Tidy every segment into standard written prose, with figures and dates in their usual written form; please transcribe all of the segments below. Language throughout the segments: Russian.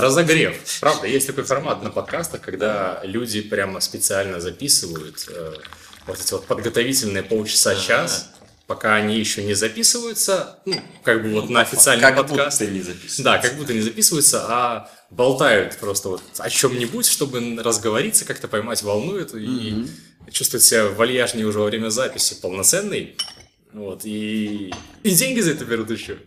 Разогрев. Правда, есть такой формат на подкастах, когда люди прямо специально записывают вот эти вот подготовительные полчаса-час, пока они еще не записываются, ну, как бы вот на официальный подкаст. Как будто не записываются. Да, как будто не записываются, а болтают просто вот о чем-нибудь, чтобы разговориться, как-то поймать волну эту и чувствовать себя вальяжнее уже во время записи, полноценный. Вот, и деньги за это берут еще.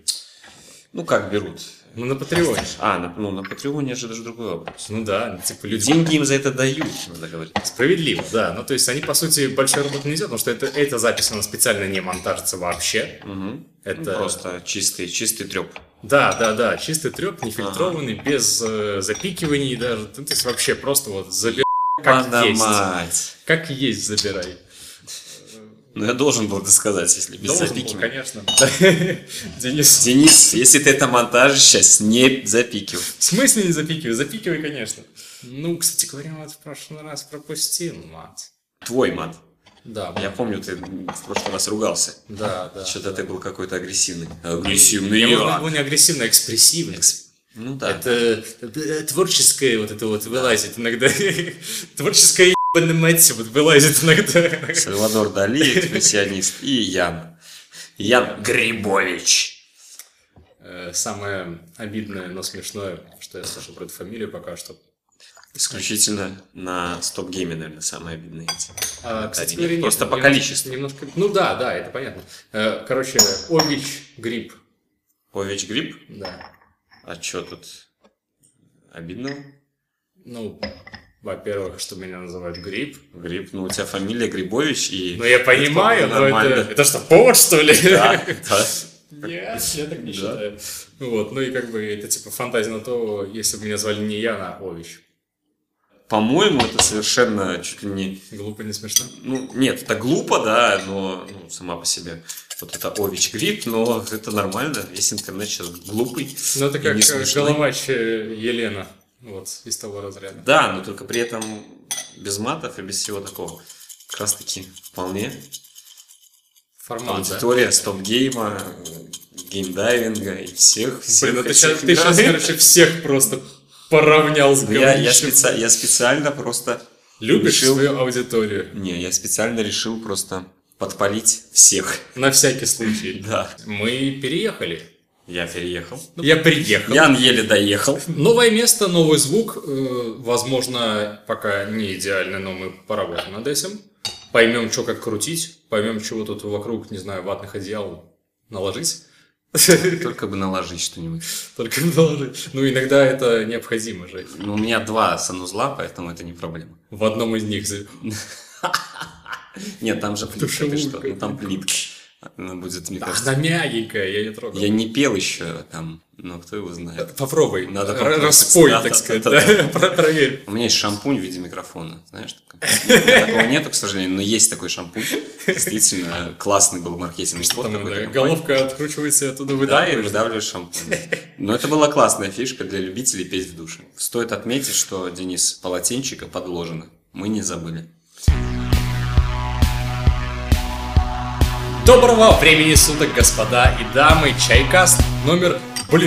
Ну, как берут? Ну, на Патреоне. На Патреоне же даже другой вопрос. Ну да, типа люди... Деньги им за это дают, надо говорить. Справедливо, да. Ну, то есть, они, по сути, большой работы не делают, потому что эта запись, она специально не монтажится вообще. Угу. Это... Ну, просто чистый трёп. Да, чистый трёп, нефильтрованный, без запикиваний даже. Ну, то есть, вообще просто вот забирай как есть. Мать. Как есть забирай. Ну, я должен был это сказать, если без запикивания. Конечно. Денис, если ты это монтажишь, сейчас не запикивай. В смысле не запикивай? Запикивай, конечно. Ну, кстати говоря, вот в прошлый раз пропустил мат. Твой мат. Да. Я помню, ты в прошлый раз ругался. Да. Что-то ты был какой-то агрессивный. Агрессивный. Я был не агрессивный, а экспрессивный. Ну, да. Это творческое вот это вот вылазит иногда. Творческое... Понимаете, вот вылазит иногда. Сальвадор Дали, экспрессионист, и Ян Грибович. Самое обидное, но смешное, что я слышал про эту фамилию пока что. Исключительно на стоп-гейме, наверное, самые обидные эти. Кстати, нет, просто по количеству. Немножко... Ну да, это понятно. Короче, Ович Гриб. Ович Гриб? Да. А что тут обидно? Ну... Во-первых, что меня называют Гриб. Гриб, ну у тебя фамилия Грибович и... Ну я понимаю, но это что, повод что ли? Да. Нет, я так не считаю. Вот, ну и как бы это типа фантазия на то, если бы меня звали не Яна, а Ович. По-моему, это совершенно чуть ли не... Глупо, не смешно? Ну, нет, это глупо, да, но сама по себе. Вот это Ович Гриб, но это нормально, весь интернет сейчас глупый. Ну это как Головач Елена. Вот, из того разряда. Да, но только при этом без матов и без всего такого. Как раз таки вполне формат, аудитория, да? Стоп-гейма, геймдайвинга и всех. Блин, ты сейчас, короче, всех просто поравнял с говнищем. Я специально просто... Любишь решил... свою аудиторию? Не, я специально решил просто подпалить всех. На всякий случай. Да. Мы переехали. Я переехал. Я приехал. Ян еле доехал. Новое место, новый звук. Возможно, пока не идеально, но мы поработаем над этим. Поймем, что как крутить. Поймем, чего тут вокруг, не знаю, ватных одеял наложить. Только бы наложить что-нибудь. Только бы наложить. Ну, иногда это необходимо же. Ну, у меня 2 санузла, поэтому это не проблема. В одном из них... Нет, там же плитка. Там плитка. Она будет, мне кажется... Она мягенькая, я не трогал. Я не пел еще там, но кто его знает. Попробуй, надо распой, так сказать, проверь. У меня есть шампунь в виде микрофона, знаешь? Такого нету, к сожалению, но есть такой шампунь. Действительно, классный был маркетинг. Головка откручивается, оттуда выдавливаешь. Да, и выдавливаешь шампунь. Но это была классная фишка для любителей петь в душе. Стоит отметить, что, Денис, полотенчика подложено. Мы не забыли. Доброго времени суток, господа и дамы, ЧайКаст номер,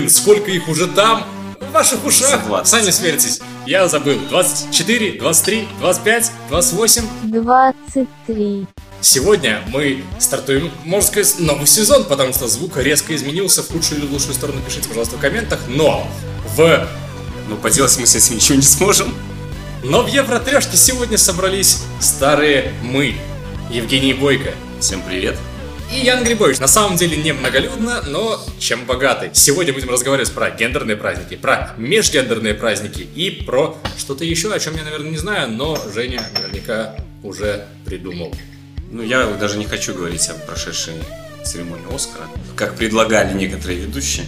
сколько их уже там, в ваших ушах, 20. Сами сверьтесь, я забыл, 24, 23, 25, 28, 23. Сегодня мы стартуем, можно сказать, новый сезон, потому что звук резко изменился, в худшую или в лучшую сторону пишите, пожалуйста, в комментах, но поделать мы с этим ничего не сможем. Но в Евротрешке сегодня собрались старые мы, Евгений Бойко. Всем привет. И Ян Грибович, на самом деле не многолюдно, но чем богаты. Сегодня будем разговаривать про гендерные праздники, про межгендерные праздники и про что-то еще, о чем я, наверное, не знаю, но Женя наверняка уже придумал. Ну, я даже не хочу говорить о прошедшей церемонии Оскара, как предлагали некоторые ведущие,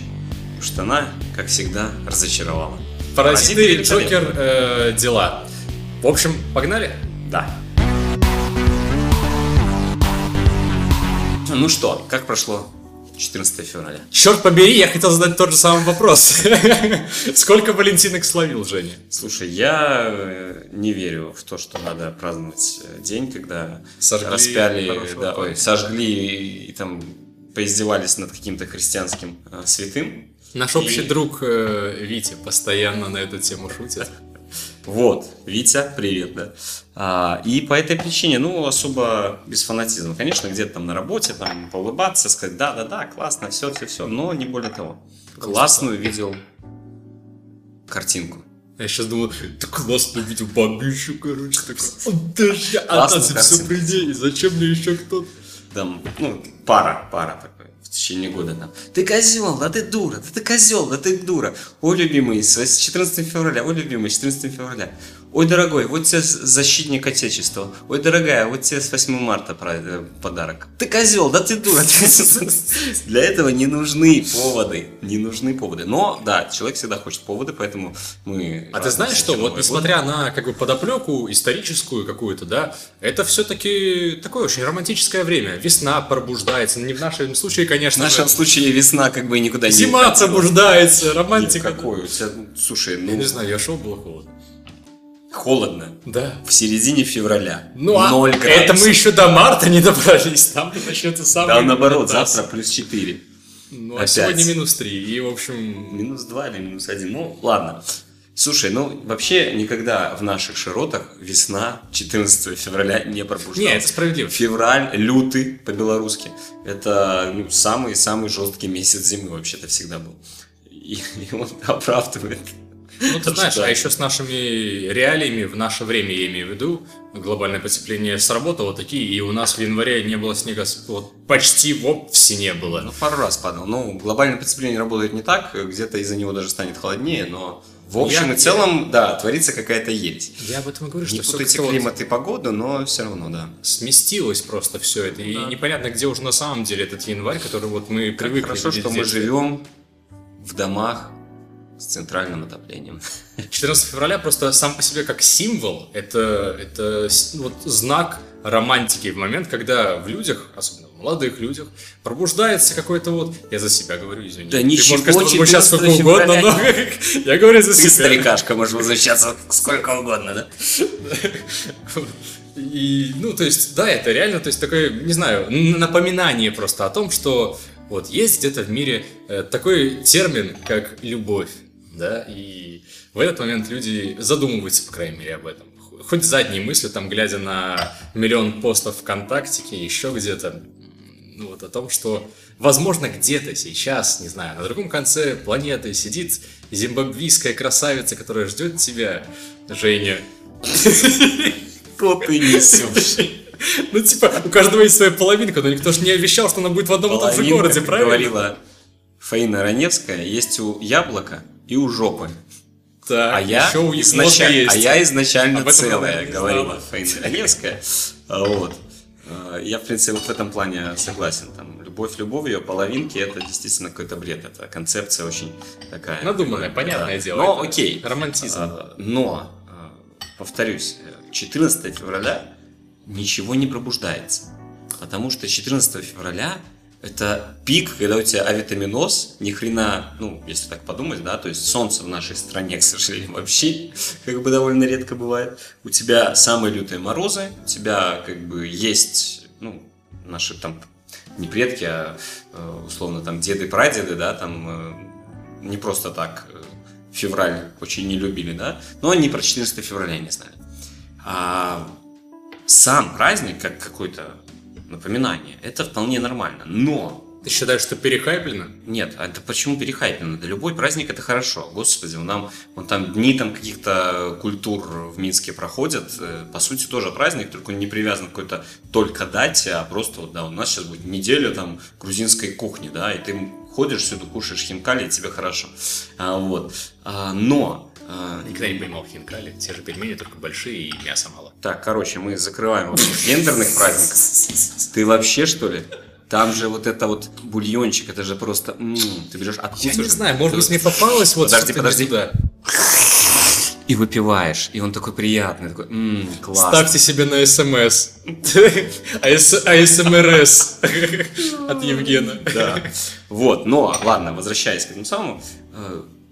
потому что она, как всегда, разочаровала. Паразиты или Джокер дела. В общем, погнали? Да. Ну что, как прошло 14 февраля? Черт побери, я хотел задать тот же самый вопрос. Сколько валентинок словил, Женя? Слушай, я не верю в то, что надо праздновать день, когда сожгли и там поиздевались над каким-то христианским святым. Наш общий друг Витя постоянно на эту тему шутит. Вот, Витя, привет, да. И по этой причине, ну, особо без фанатизма. Конечно, где-то там на работе, там, поулыбаться, сказать, да-да-да, классно, все-все-все, но не более того. Классную видел картинку. Я сейчас думал, ты классно видел бабищу, короче, такой, даже отдаться все при ней, зачем мне еще кто-то? Там, ну, пара такой в течение года там. Ты козел, да ты дура, да ты козел, да ты дура. Ой, любимый, 14 февраля, ой, любимый, 14 февраля. Ой, дорогой, вот тебе защитник Отечества. Ой, дорогая, вот тебе с 8 марта подарок. Ты козел, да ты дура. Для этого не нужны поводы. Не нужны поводы. Но, да, человек всегда хочет поводы, поэтому мы... А ты знаешь что, вот несмотря на как бы подоплеку историческую какую-то, да, это все-таки такое очень романтическое время. Весна пробуждается. Не в нашем случае, конечно. В нашем случае весна как бы никуда не... Зима пробуждается, романтика. Какой? Слушай, ну... Я не знаю, я шел, было холодно. Холодно. Да. В середине февраля. Ну, 0 градусов. Это мы еще до марта не добрались. Там начнется самое. Да, наоборот, завтра плюс 4. Ну, а сегодня минус 3. И, в общем... Минус 2 или минус 1. Ну, ладно. Слушай, ну, вообще никогда в наших широтах весна 14 февраля не пробуждалась. Нет, это справедливо. Февраль, лютый по-белорусски. Это ну, самый-самый жесткий месяц зимы вообще-то всегда был. И он оправдывает... Ну, ты знаешь, а еще с нашими реалиями в наше время, я имею в виду, глобальное потепление сработало такие, и у нас в январе не было снега, вот, почти вовсе не было. Ну, пару раз падал. Ну, глобальное потепление работает не так, где-то из-за него даже станет холоднее, но в общем и целом, да, творится какая-то ересь. Я об этом и говорю, что не путайте климат и погоду, но все равно, да. Сместилось просто все это, и непонятно, где уже на самом деле этот январь, который вот мы привыкли. Хорошо, что мы живем в домах с центральным отоплением. 14 февраля просто сам по себе как символ, это вот знак романтики в момент, когда в людях, особенно в молодых людях, пробуждается какой-то вот... Я за себя говорю, извини. Да ты ничего, можешь, кажется, возмущаться сколько угодно, но я говорю за себя. Ты старикашка, можешь возмущаться сколько угодно, да? И, ну, то есть, да, это реально, то есть, такое, не знаю, напоминание просто о том, что вот есть где-то в мире такой термин, как любовь, да, и в этот момент люди задумываются, по крайней мере, об этом. Хоть задние мысли, там, глядя на миллион постов ВКонтактике, еще где-то, ну, вот о том, что, возможно, где-то сейчас, не знаю, на другом конце планеты сидит зимбабвийская красавица, которая ждет тебя, Женя. Что ты несешь? Ну, типа, у каждого есть своя половинка, но никто же не обещал, что она будет в одном и том же городе, правильно? Говорила Фаина Раневская, есть у яблока и у жопы. Так, а я изначально целая, говорила Фаина Раневская. Вот. Я, в принципе, вот в этом плане согласен. Там, любовь, ее половинки, это действительно какой-то бред. Это концепция очень такая... Надуманная, понятное дело. Но, окей. Романтизм. Но, повторюсь, 14 февраля ничего не пробуждается, потому что 14 февраля это пик, когда у тебя авитаминоз, ни хрена, ну, если так подумать, да, то есть солнце в нашей стране, к сожалению, вообще как бы довольно редко бывает, у тебя самые лютые морозы, у тебя как бы есть, ну, наши там не предки, а условно там деды-прадеды, да, там не просто так февраль очень не любили, да, но они про 14 февраля не знали. Сам праздник, как какое-то напоминание, это вполне нормально, но... Ты считаешь, что перехайплено? Нет, это почему перехайплено? Да любой праздник это хорошо, господи, нам, вон там дни там каких-то культур в Минске проходят, по сути тоже праздник, только он не привязан к какой-то только дате, а просто вот, да, у нас сейчас будет неделя там грузинской кухни, да, и ты ходишь сюда, кушаешь хинкали, и тебе хорошо, вот, но... Никогда не понимал хинкали, те же пельмени, только большие и мяса мало. Так, короче, мы закрываем гендерных праздников. Ты вообще, что ли? Там же вот это вот бульончик, это же просто... Ты берешь откусываешь. Я не знаю, может быть, мне попалось вот... Подожди. И выпиваешь, и он такой приятный, такой, классно. Ставьте себе на СМС. АСМРС от Евгена. Да. Вот, но, ладно, возвращаясь к этому самому...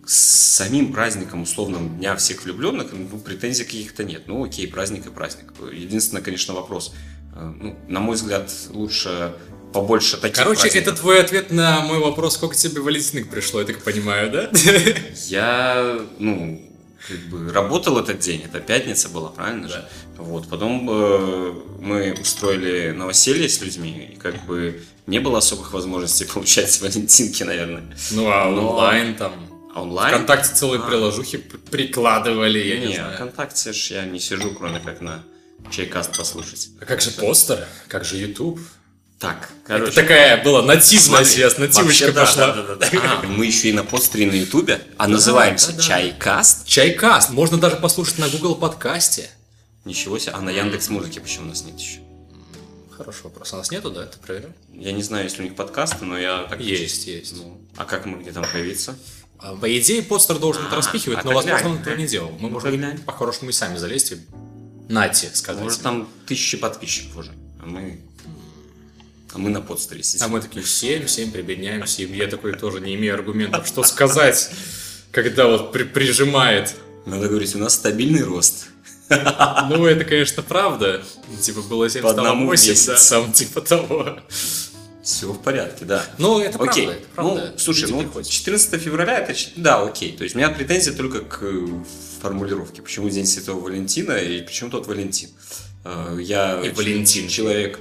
С самим праздником, условно, Дня всех влюбленных, ну, претензий каких-то нет. Ну, окей, праздник и праздник. Единственное, конечно, вопрос. Ну, на мой взгляд, лучше побольше таких. Короче, праздников. Это твой ответ на мой вопрос, сколько тебе валентинок пришло, я так понимаю, да? Я, как бы работал этот день, это пятница была, правильно же? Вот, потом мы устроили новоселье с людьми, и как бы не было особых возможностей получать валентинки, наверное. Онлайн там... Онлайн? ВКонтакте целые приложухи прикладывали, я не знаю. ВКонтакте ж я не сижу, кроме как на ЧайКаст послушать. А как же постеры? Как же YouTube? Так, короче. Это такая была нативная связь, нативочка пошла. Да. Мы еще и на постере на Ютубе, называемся ЧайКаст. ЧайКаст, можно даже послушать на Google подкасте. Ничего себе, а на Яндекс.Музыке почему нас нет еще? Хороший вопрос. А нас нету, да? Ты проверил? Я не знаю, есть ли у них подкасты, но я... так Есть. А как мы где там появиться? По идее, подстер должен это распихивать, но, возможно, он этого не делал. Мы можем по-хорошему и сами залезть и нате сказать. Может, там 1000 подписчиков уже, а мы на подстере сидим. А мы такие, всем прибедняемся, и я такой тоже не имею аргументов, что сказать, когда вот прижимает. Надо говорить, у нас стабильный рост. Ну, это, конечно, правда. Типа было 7, стало 8, да, сам типа того. Все в порядке, да. Ну, это окей. Правда, слушай, 14 февраля, это... Да, окей. То есть, у меня претензия только к формулировке. Почему День Святого Валентина и почему тот Валентин? Я Валентин. Человек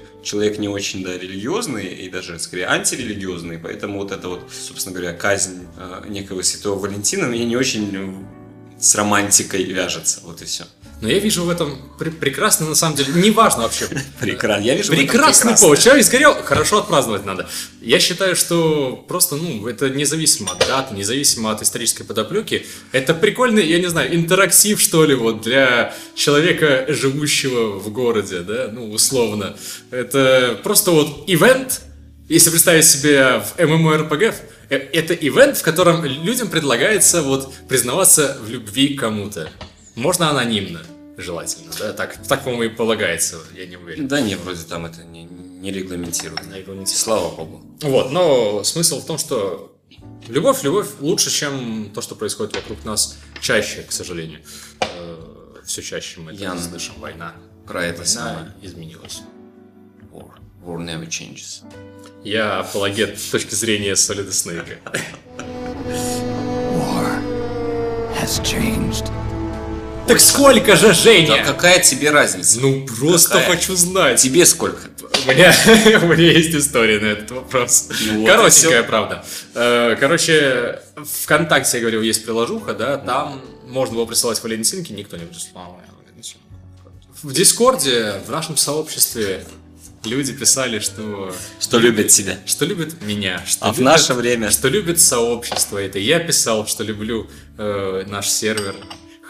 не очень, да, религиозный и даже, скорее, антирелигиозный, поэтому вот это вот, собственно говоря, казнь некого Святого Валентина мне не очень с романтикой вяжется, вот и все. Но я вижу в этом прекрасно, на самом деле, неважно вообще. Прекрасный повод. Человек сгорел, хорошо отпраздновать надо. Я считаю, что просто, это независимо от даты, независимо от исторической подоплеки, это прикольный, я не знаю, интерактив, что ли, вот, для человека, живущего в городе, да, условно. Это просто вот ивент, если представить себе в MMORPG, это ивент, в котором людям предлагается вот признаваться в любви к кому-то. Можно анонимно, желательно, да? Так, по-моему, и полагается, я не уверен. Да не, вроде там это не регламентировано. Слава богу. Вот, но смысл в том, что любовь лучше, чем то, что происходит вокруг нас чаще, к сожалению. Все чаще мы это слышим. Война. Про это самое изменилось. War never changes. Я апологет с точки зрения Solid Snake. War has changed. Так сколько же, Женя? Да какая тебе разница? Просто какая? Хочу знать. Тебе сколько? У меня есть история на этот вопрос. Коротенькая, правда. Короче, ВКонтакте, я говорил, есть приложуха, да, там можно было присылать валентинки, никто не прислал. В Дискорде, в нашем сообществе, люди писали, что любят себя, что любят меня, что в наше время, что любят сообщество. Это я писал, что люблю наш сервер.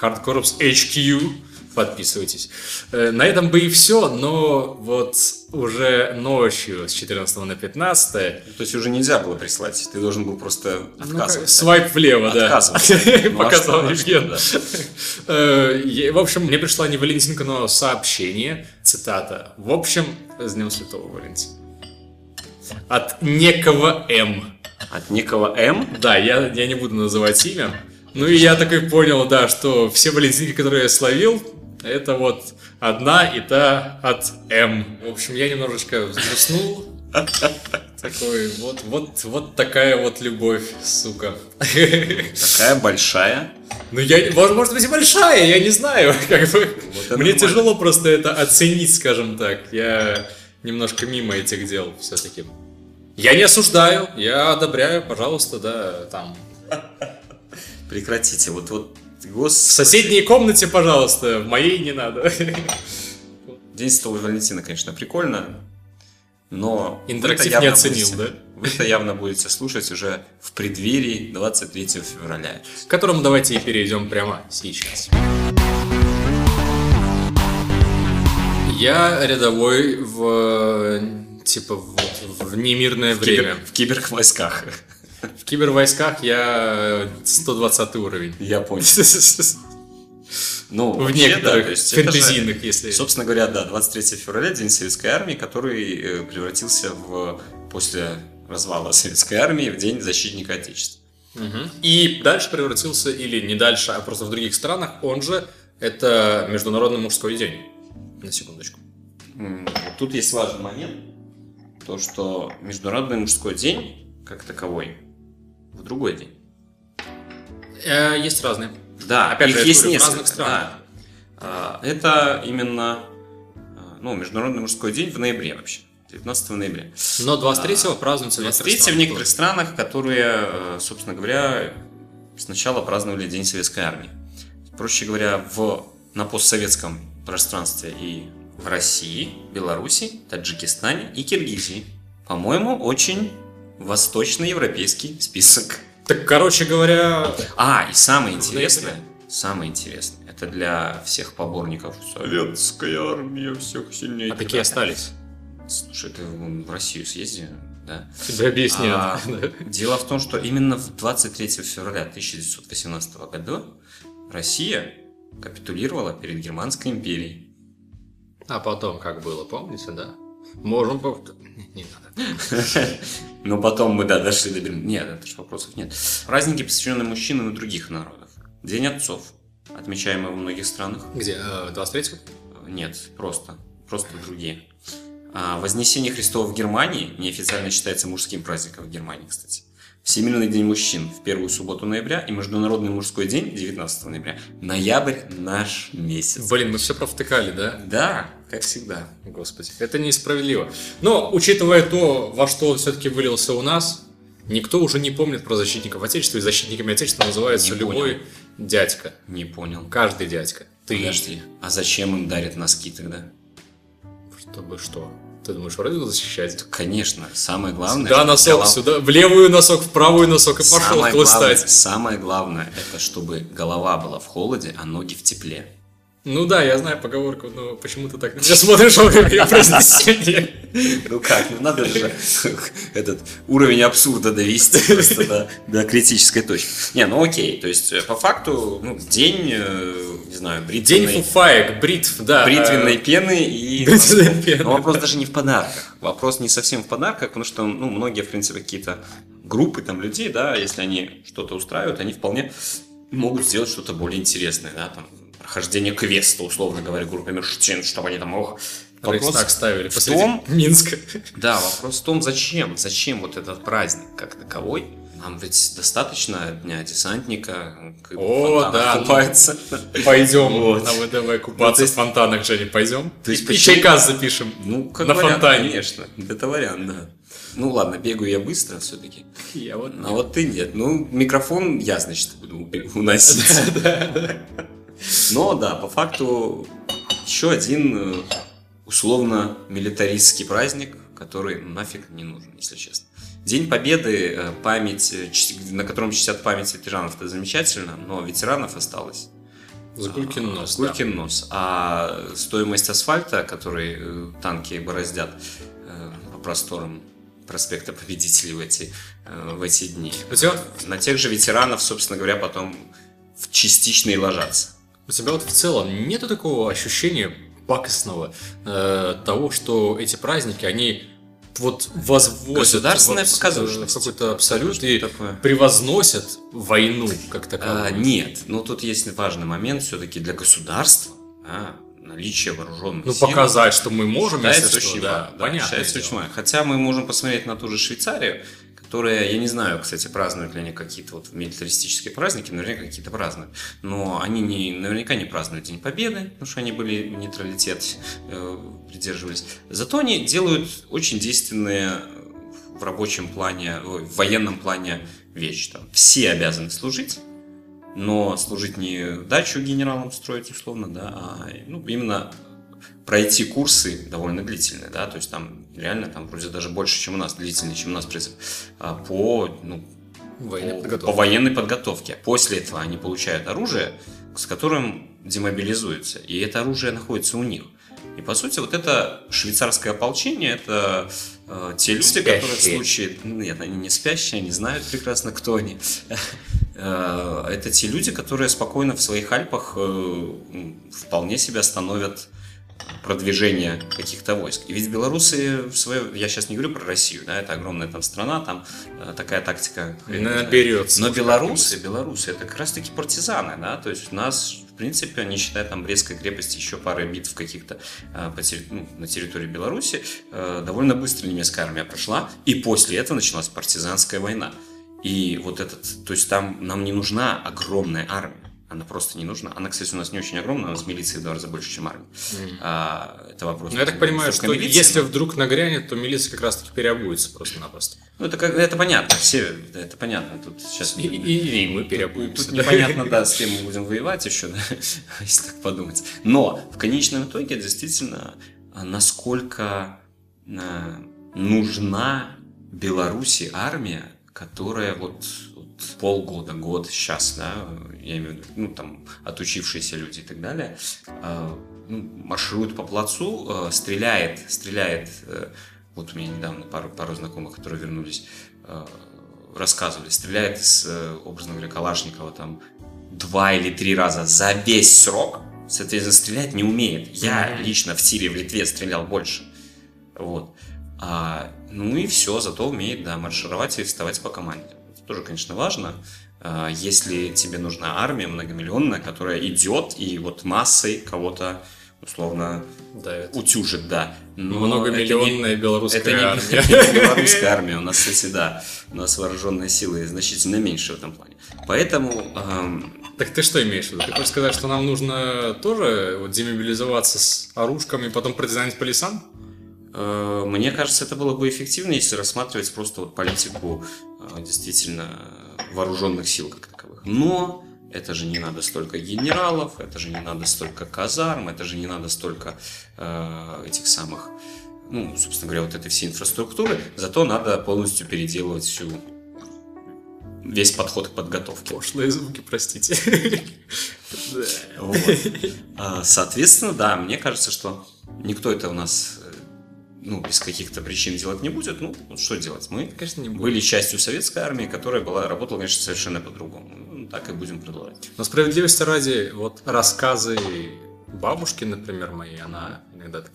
Hardcorps HQ, подписывайтесь. На этом бы и все, но вот уже ночью с 14 на 15... То есть уже нельзя было прислать, ты должен был просто отказываться. Свайп влево, да. Показал Евгений. В общем, мне пришла не валентинка, но сообщение, цитата. В общем, с Днем Святого Валентина. От некого М. От некого М? Да, я не буду называть имя. И я такой понял, да, что все валентинки, которые я словил, это вот одна и та от М. В общем, я немножечко взгрустнул. Такой, вот такая вот любовь, сука. Такая большая. Может быть, и большая, я не знаю. Мне тяжело просто это оценить, скажем так. Я немножко мимо этих дел все-таки. Я не осуждаю, я одобряю, пожалуйста, да, там... Прекратите, В соседней комнате, пожалуйста, в моей не надо. День Святого Валентина, конечно, прикольно, но... Интерактив не оценил, да? Вы это явно будете слушать уже в преддверии 23 февраля. К которому давайте и перейдем прямо сейчас. Я рядовой в немирное время. В кибервойсках. В кибервойсках я 120 уровень. Я понял. В некоторых фэнтезийных, если... Собственно говоря, да, 23 февраля, День Советской Армии, который превратился после развала Советской Армии в День Защитника Отечества. И дальше превратился, или не дальше, а просто в других странах, он же, это Международный мужской день. На секундочку. Тут есть важный момент. то, что Международный мужской день, как таковой, в другой день. Есть разные. Да, опять же, есть несколько. Да. Это именно Международный мужской день в ноябре вообще, 19 ноября. Но 23-го празднуется в некоторых странах. В некоторых странах, которые, собственно говоря, сначала праздновали День Советской Армии. Проще говоря, на постсоветском пространстве и в России, Беларуси, Таджикистане и Киргизии. По-моему, очень восточноевропейский список. Так, короче говоря... и самое интересное, это для всех поборников советской армии, всех сильнее. А такие остались? Слушай, ты в Россию съезди, да? Тебе объяснят. Дело в том, что именно в 23 февраля 1918 года Россия капитулировала перед Германской империей. А потом как было, помните, да? Можем повторить. Не надо. Но потом мы, дошли до Берлина. Нет, это же вопросов нет. Праздники, посвященные мужчинам и других народов. День отцов, отмечаемый во многих странах. Где? 23-го? Нет, просто другие. Вознесение Христова в Германии неофициально считается мужским праздником в Германии, кстати. Всемирный день мужчин в первую субботу ноября и Международный мужской день 19 ноября. Ноябрь наш месяц. Блин, мы все провтыкали, да? Да, как всегда. Господи, это несправедливо. Но, учитывая то, во что он все-таки вылился у нас, никто уже не помнит про защитников Отечества, и защитниками Отечества называется любой дядька. Не понял. Каждый дядька. Ты. Подожди, а зачем им дарят носки тогда? Чтобы что? Ты думаешь, вроде защищать? Да, конечно, самое главное... Да, носок сюда, в левую носок, в правую носок, и пошел хлыстать. Самое главное, это чтобы голова была в холоде, а ноги в тепле. Ну да, я знаю поговорку, но почему ты так на меня смотришь во время произнесения? Ну как, надо же этот уровень абсурда довести просто до критической точки. Не, окей, то есть по факту день... Не знаю, бритвенной... День фуфаек, бритв, да. Бритвенной пены и... Бритвенной пены. Но вопрос даже не в подарках. Вопрос не совсем в подарках, потому что, многие, в принципе, какие-то группы там людей, да, если они что-то устраивают, они вполне могут сделать что-то более интересное, да, там, прохождение квеста, условно говоря, группами шутин, чтобы они там... Вопрос так ставили в том... Минска. Да, вопрос в том, зачем вот этот праздник как таковой. Нам ведь достаточно дня десантника, фонтан купается. Пойдем на ВДВ купаться в фонтанах, Женя, пойдем. И ЧайКаст запишем на фонтане. Конечно, это вариант, да. Ладно, бегаю я быстро все-таки. А вот ты нет. Микрофон я, значит, буду уносить. Но да, по факту еще один условно-милитаристский праздник, который нафиг не нужен, если честно. День Победы, на котором чтят память ветеранов, это замечательно, но ветеранов осталось. За Гулькин нос. Гулькин нос. А стоимость асфальта, который танки бороздят по просторам проспекта Победителей в эти дни, на тех же ветеранов, собственно говоря, потом частично и ложатся. У тебя в целом нету такого ощущения пакостного того, что эти праздники, они... возводят государственная показушность, какой-то абсолют, и превозносят войну как таковую. Нет, но тут есть важный момент все-таки для государства, наличие вооруженных сил. Показать, что мы можем, если что, да, понятно. Хотя мы можем посмотреть на ту же Швейцарию, которая, я не знаю, кстати, празднуют ли они какие-то милитаристические праздники, наверняка какие-то празднуют, но они наверняка не празднуют День Победы, потому что они были нейтралитет, придерживались. Зато они делают очень действенные в рабочем плане, в военном плане вещи. Там все обязаны служить, но служить не дачу генералам строить условно, да, а именно пройти курсы довольно длительные, да, то есть там реально там вроде даже больше, чем у нас, длительнее, чем у нас призыв, по военной подготовке. После этого они получают оружие, с которым демобилизуются, и это оружие находится у них. И по сути вот это швейцарское ополчение, это те люди, спящие. Которые в случае... Нет, они не спящие, они знают прекрасно, кто они. Это те люди, которые спокойно в своих Альпах вполне себя становят продвижения каких-то войск. И ведь белорусы в свое... Я сейчас не говорю про Россию, да, это огромная там страна, там такая тактика... Наберется. Но белорусы, это как раз-таки партизаны, да, то есть у нас... В принципе, не считая там Брестской крепости, еще пары битв каких-то на территории Беларуси, довольно быстро немецкая армия прошла, и после этого началась партизанская война. И вот этот, то есть там нам не нужна огромная армия, она просто не нужна. Она, кстати, у нас не очень огромная, у нас милиции в 2 раза больше, чем армия. Это вопрос. Но я так понимаю, что милиции, если вдруг нагрянет, то милиция как раз-таки переобуется просто-напросто. Ну, это понятно, все, это понятно. Тут сейчас и мы переобуемся. Тут непонятно, да, с кем мы будем воевать еще, да, если так подумать. Но в конечном итоге действительно, насколько нужна Беларуси армия, которая вот... полгода, год, сейчас, да, я имею в виду, ну, там, отучившиеся люди и так далее, маршируют по плацу, стреляет, вот у меня недавно пару знакомых, которые вернулись, рассказывали, стреляет из, образно говоря, Калашникова, там, 2 или 3 раза за весь срок, соответственно, стрелять не умеет. Я лично в Сирии, в Литве стрелял больше, вот. Ну и все, зато умеет, да, маршировать и вставать по команде. Тоже, конечно, важно, если тебе нужна армия многомиллионная, которая идет и вот массой кого-то условно давит. Утюжит, да. Но многомиллионная белорусская армия. Это не белорусская армия, у нас, кстати, да, у нас вооруженные силы значительно меньше в этом плане. Поэтому... Так ты что имеешь в виду? Ты хочешь сказать, что нам нужно тоже вот демобилизоваться с оружками и потом партизанить по лесам? Мне кажется, это было бы эффективно, если рассматривать просто вот политику действительно вооруженных сил как таковых. Но это же не надо столько генералов, это же не надо столько казарм, это же не надо столько этих самых, ну, собственно говоря, вот этой всей инфраструктуры. Зато надо полностью переделывать весь подход к подготовке. Пошлые звуки, простите. Соответственно, да, мне кажется, что никто это у нас... ну, без каких-то причин делать не будет, ну, что делать? Мы, конечно, не будем. Были частью советской армии, которая работала, конечно, совершенно по-другому. Ну, так и будем продолжать. Но справедливости ради, вот рассказы бабушки, например, моей, она иногда так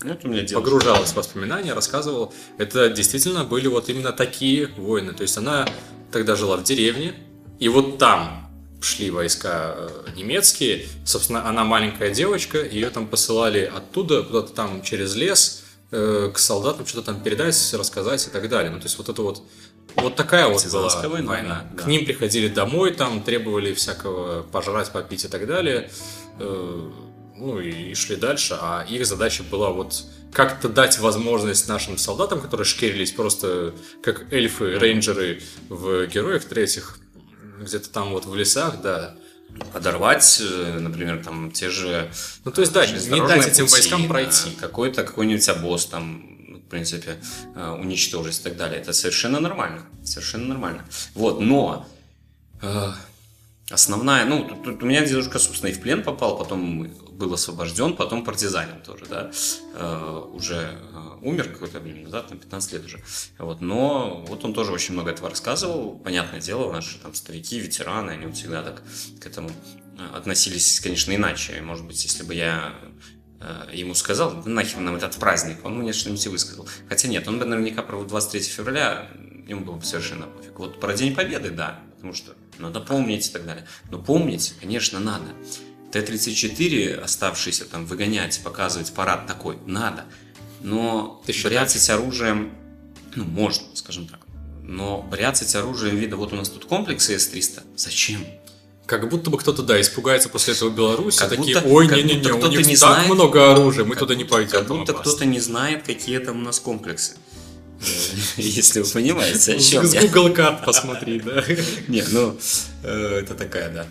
погружалась в воспоминания, рассказывала, это действительно были вот именно такие войны. То есть она тогда жила в деревне, и вот там шли войска немецкие, собственно, она маленькая девочка, ее там посылали оттуда, куда-то там через лес, к солдатам что-то там передать, рассказать и так далее. Ну, то есть, вот это вот такая вот была война. Да. К ним приходили домой, там требовали всякого пожрать, попить и так далее. Ну, и шли дальше. А их задача была вот как-то дать возможность нашим солдатам, которые шкерились просто как эльфы, рейнджеры в героях третьих, где-то там вот в лесах, да, подорвать, например, там те же... Ну, то есть, да, не дать этим войскам пройти. Какой-нибудь обоз там, в принципе, уничтожить и так далее. Это совершенно нормально. Совершенно нормально. Вот, но... Основная... Ну, тут у меня дедушка, собственно, и в плен попал, потом был освобожден, потом партизанин тоже, да. Уже умер какое-то время назад, там 15 лет уже. Вот, но вот он тоже очень много этого рассказывал. Понятное дело, наши там старики, ветераны, они вот всегда так к этому относились, конечно, иначе. Может быть, если бы я ему сказал, да нахер нам этот праздник, он мне что-нибудь и высказал. Хотя нет, он бы наверняка про 23 февраля, ему было бы совершенно пофиг. Вот про День Победы, да, потому что надо помнить и так далее. Но помнить, конечно, надо. Т-34 оставшиеся там выгонять, показывать парад такой, надо. Но бряцать оружием, ну, можно, скажем так. Но бряцать оружием вида, вот у нас тут комплексы С-300, зачем? Как будто бы кто-то, да, испугается после этого Беларуси, как такие, будто, ой, не-не-не, у них не так знает, много оружия, мы туда не пойдем. Как будто кто-то не знает, какие там у нас комплексы. Если вы понимаете, о чем я. С Google карт посмотри, да. Не, ну, это такая, да.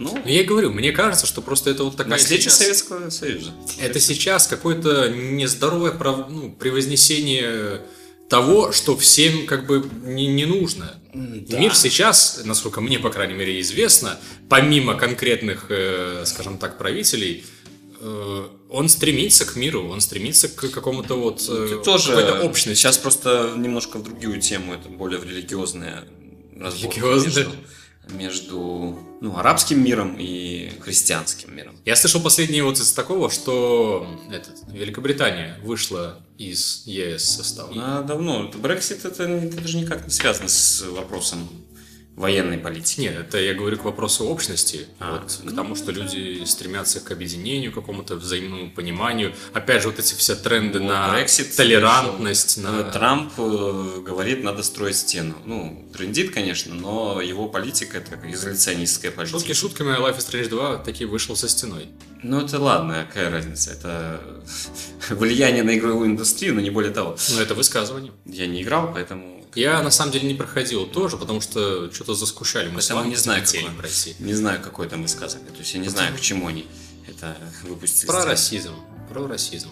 Ну, я говорю, мне кажется, что просто это вот такая... Наследие Советского Союза. Это сейчас какое-то нездоровое превознесение того, что всем как бы не нужно. Да. Мир сейчас, насколько мне, по крайней мере, известно, помимо конкретных, скажем так, правителей... Он стремится к миру, он стремится к какому-то вот... Тоже какой-то общности. Сейчас просто немножко в другую тему, это более в религиозные разборки. Религиозные? между арабским миром и христианским миром. Я слышал последний вот из такого, что Великобритания вышла из ЕС состава. Она давно. Брексит это же никак не связано с вопросом военной политики. Нет, это я говорю к вопросу общности, к тому, что люди стремятся к объединению, к какому-то взаимному пониманию. Опять же, вот эти все тренды на Brexit, толерантность. Трамп говорит, надо строить стену. Трендит, конечно, но его политика — это как изоляционистская политика. Шутки шутками, Life is Strange 2 таки вышел со стеной. Это ладно, какая разница. Это влияние на игровую индустрию, но не более того. Но это высказывание. Я не играл, поэтому... Я, на самом деле, не проходил тоже, потому что что-то заскучали. Мы с вами не знаю, какой там высказывали. То есть я не знаю, к чему они это выпустили. Про расизм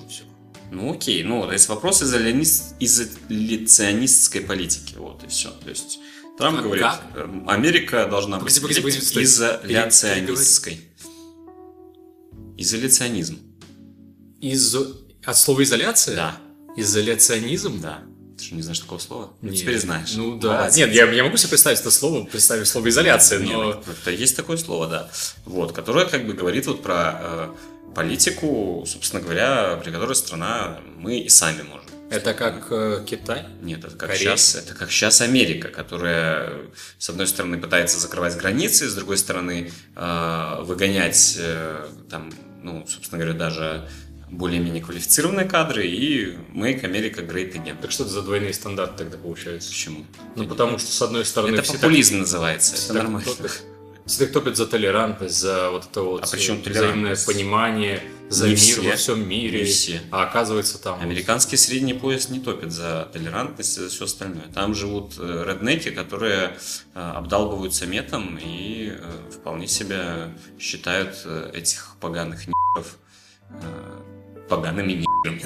все. Окей. То есть вопрос изоляционистской политики. Вот и все. То есть Трамп говорит, Америка должна быть изоляционистской. Изоляционизм. От слова изоляция? Да. Изоляционизм? Да. Ты же не знаешь такого слова? Нет. Теперь знаешь. Да. Нет, я могу себе представить это слово, представить слово изоляция, но... Нет, есть такое слово, да. Которое говорит про политику, собственно говоря, при которой страна мы и сами можем. Это как Китай? Нет, это как сейчас Америка, которая, с одной стороны, пытается закрывать границы, с другой стороны, выгонять, собственно говоря, даже... более-менее квалифицированные кадры и make America great again. Так что это за двойные стандарты тогда получается? Почему? Потому что с одной стороны... Это популизм называется, это нормально. Все так топят за толерантность, за вот это взаимное понимание, за мир во всем мире. А оказывается там... Американский средний пояс не топит за толерантность и за все остальное. Там живут реднеки, которые обдалбываются метом и вполне себя считают этих поганых ни***ов погаными ни***рами.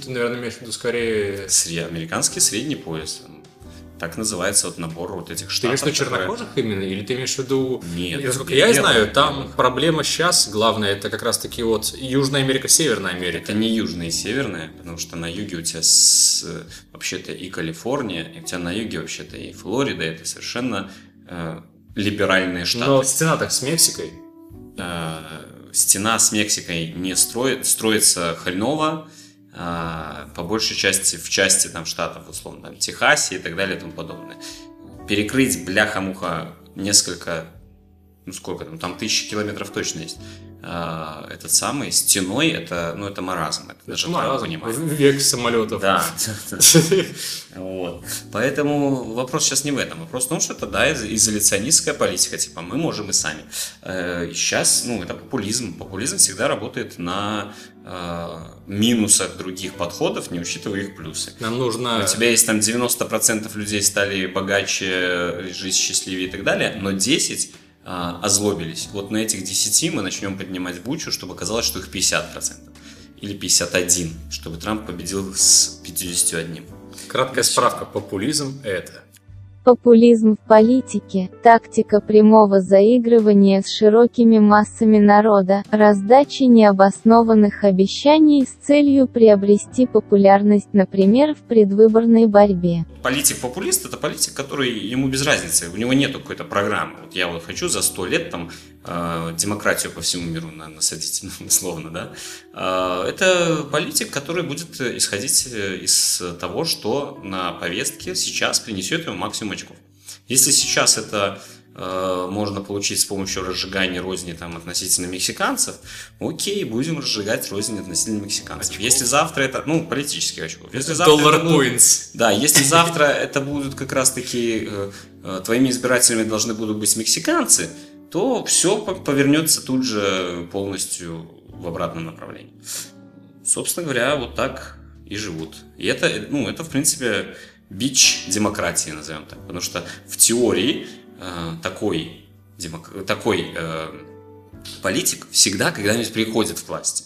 Ты, наверное, имеешь в виду скорее... Американский средний пояс. Так называется набор этих штатов. Ты имеешь в виду чернокожих именно? Или ты имеешь в виду... Нет. Насколько я знаю, там проблема сейчас главная, это как раз-таки Южная Америка, Северная Америка. Это не Южная и Северная, потому что на юге у тебя вообще-то и Калифорния, и у тебя на юге вообще-то и Флорида. Это совершенно либеральные штаты. Но стена так с Мексикой... Стена с Мексикой не строится хреново, по большей части в части штатов, условно, Техасе и так далее и тому подобное. Перекрыть, бляха-муха, несколько, тысячи километров точно есть. Этот самый стеной, это маразм. Это даже маразм, век самолетов. Да. Поэтому вопрос сейчас не в этом. Вопрос в том, что это, изоляционистская политика. Типа, мы можем и сами. Сейчас, это популизм. Популизм всегда работает на минусах других подходов, не учитывая их плюсы. Нам нужно... У тебя есть 90% людей стали богаче, жизнь счастливее и так далее, но 10% озлобились. На этих 10 мы начнем поднимать бучу, чтобы казалось, что их 50%. Или 51%, чтобы Трамп победил их с 51%. Краткая справка. Популизм – это... Популизм в политике – тактика прямого заигрывания с широкими массами народа, раздачи необоснованных обещаний с целью приобрести популярность, например, в предвыборной борьбе. Политик-популист – это политик, который ему без разницы, у него нету какой-то программы. Я хочу за 100 лет демократию по всему миру насадить, условно, это политик, который будет исходить из того, что на повестке сейчас принесет ему максимум очков. Если сейчас это можно получить с помощью разжигания розни относительно мексиканцев, окей, будем разжигать рознь относительно мексиканцев. Очков. Если завтра это, политических очков. Доллар поинтс. Да, если завтра это будут как раз-таки твоими избирателями должны будут быть мексиканцы, то все повернется тут же полностью в обратном направлении. Собственно говоря, так и живут. И это в принципе бич демократии, назовем так. Потому что в теории такой политик всегда когда-нибудь приходит к власти.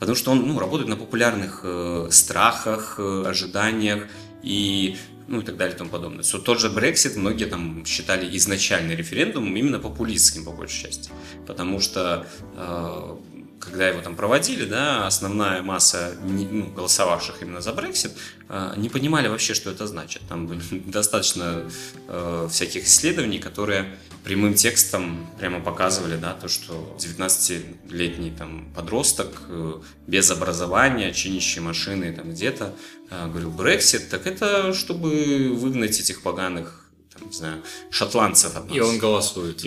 Потому что он работает на популярных страхах, ожиданиях и... и так далее и тому подобное. Тот же Brexit многие считали изначально референдумом именно популистским, по большей части. Потому что когда его там проводили, да, основная масса голосовавших именно за Brexit не понимали вообще, что это значит. Там были достаточно всяких исследований, которые прямым текстом прямо показывали, да, то, что 19-летний там подросток без образования, чинящий машины там где-то, говорил Brexit, так это чтобы выгнать этих поганых, там, не знаю, шотландцев от нас. И он голосует.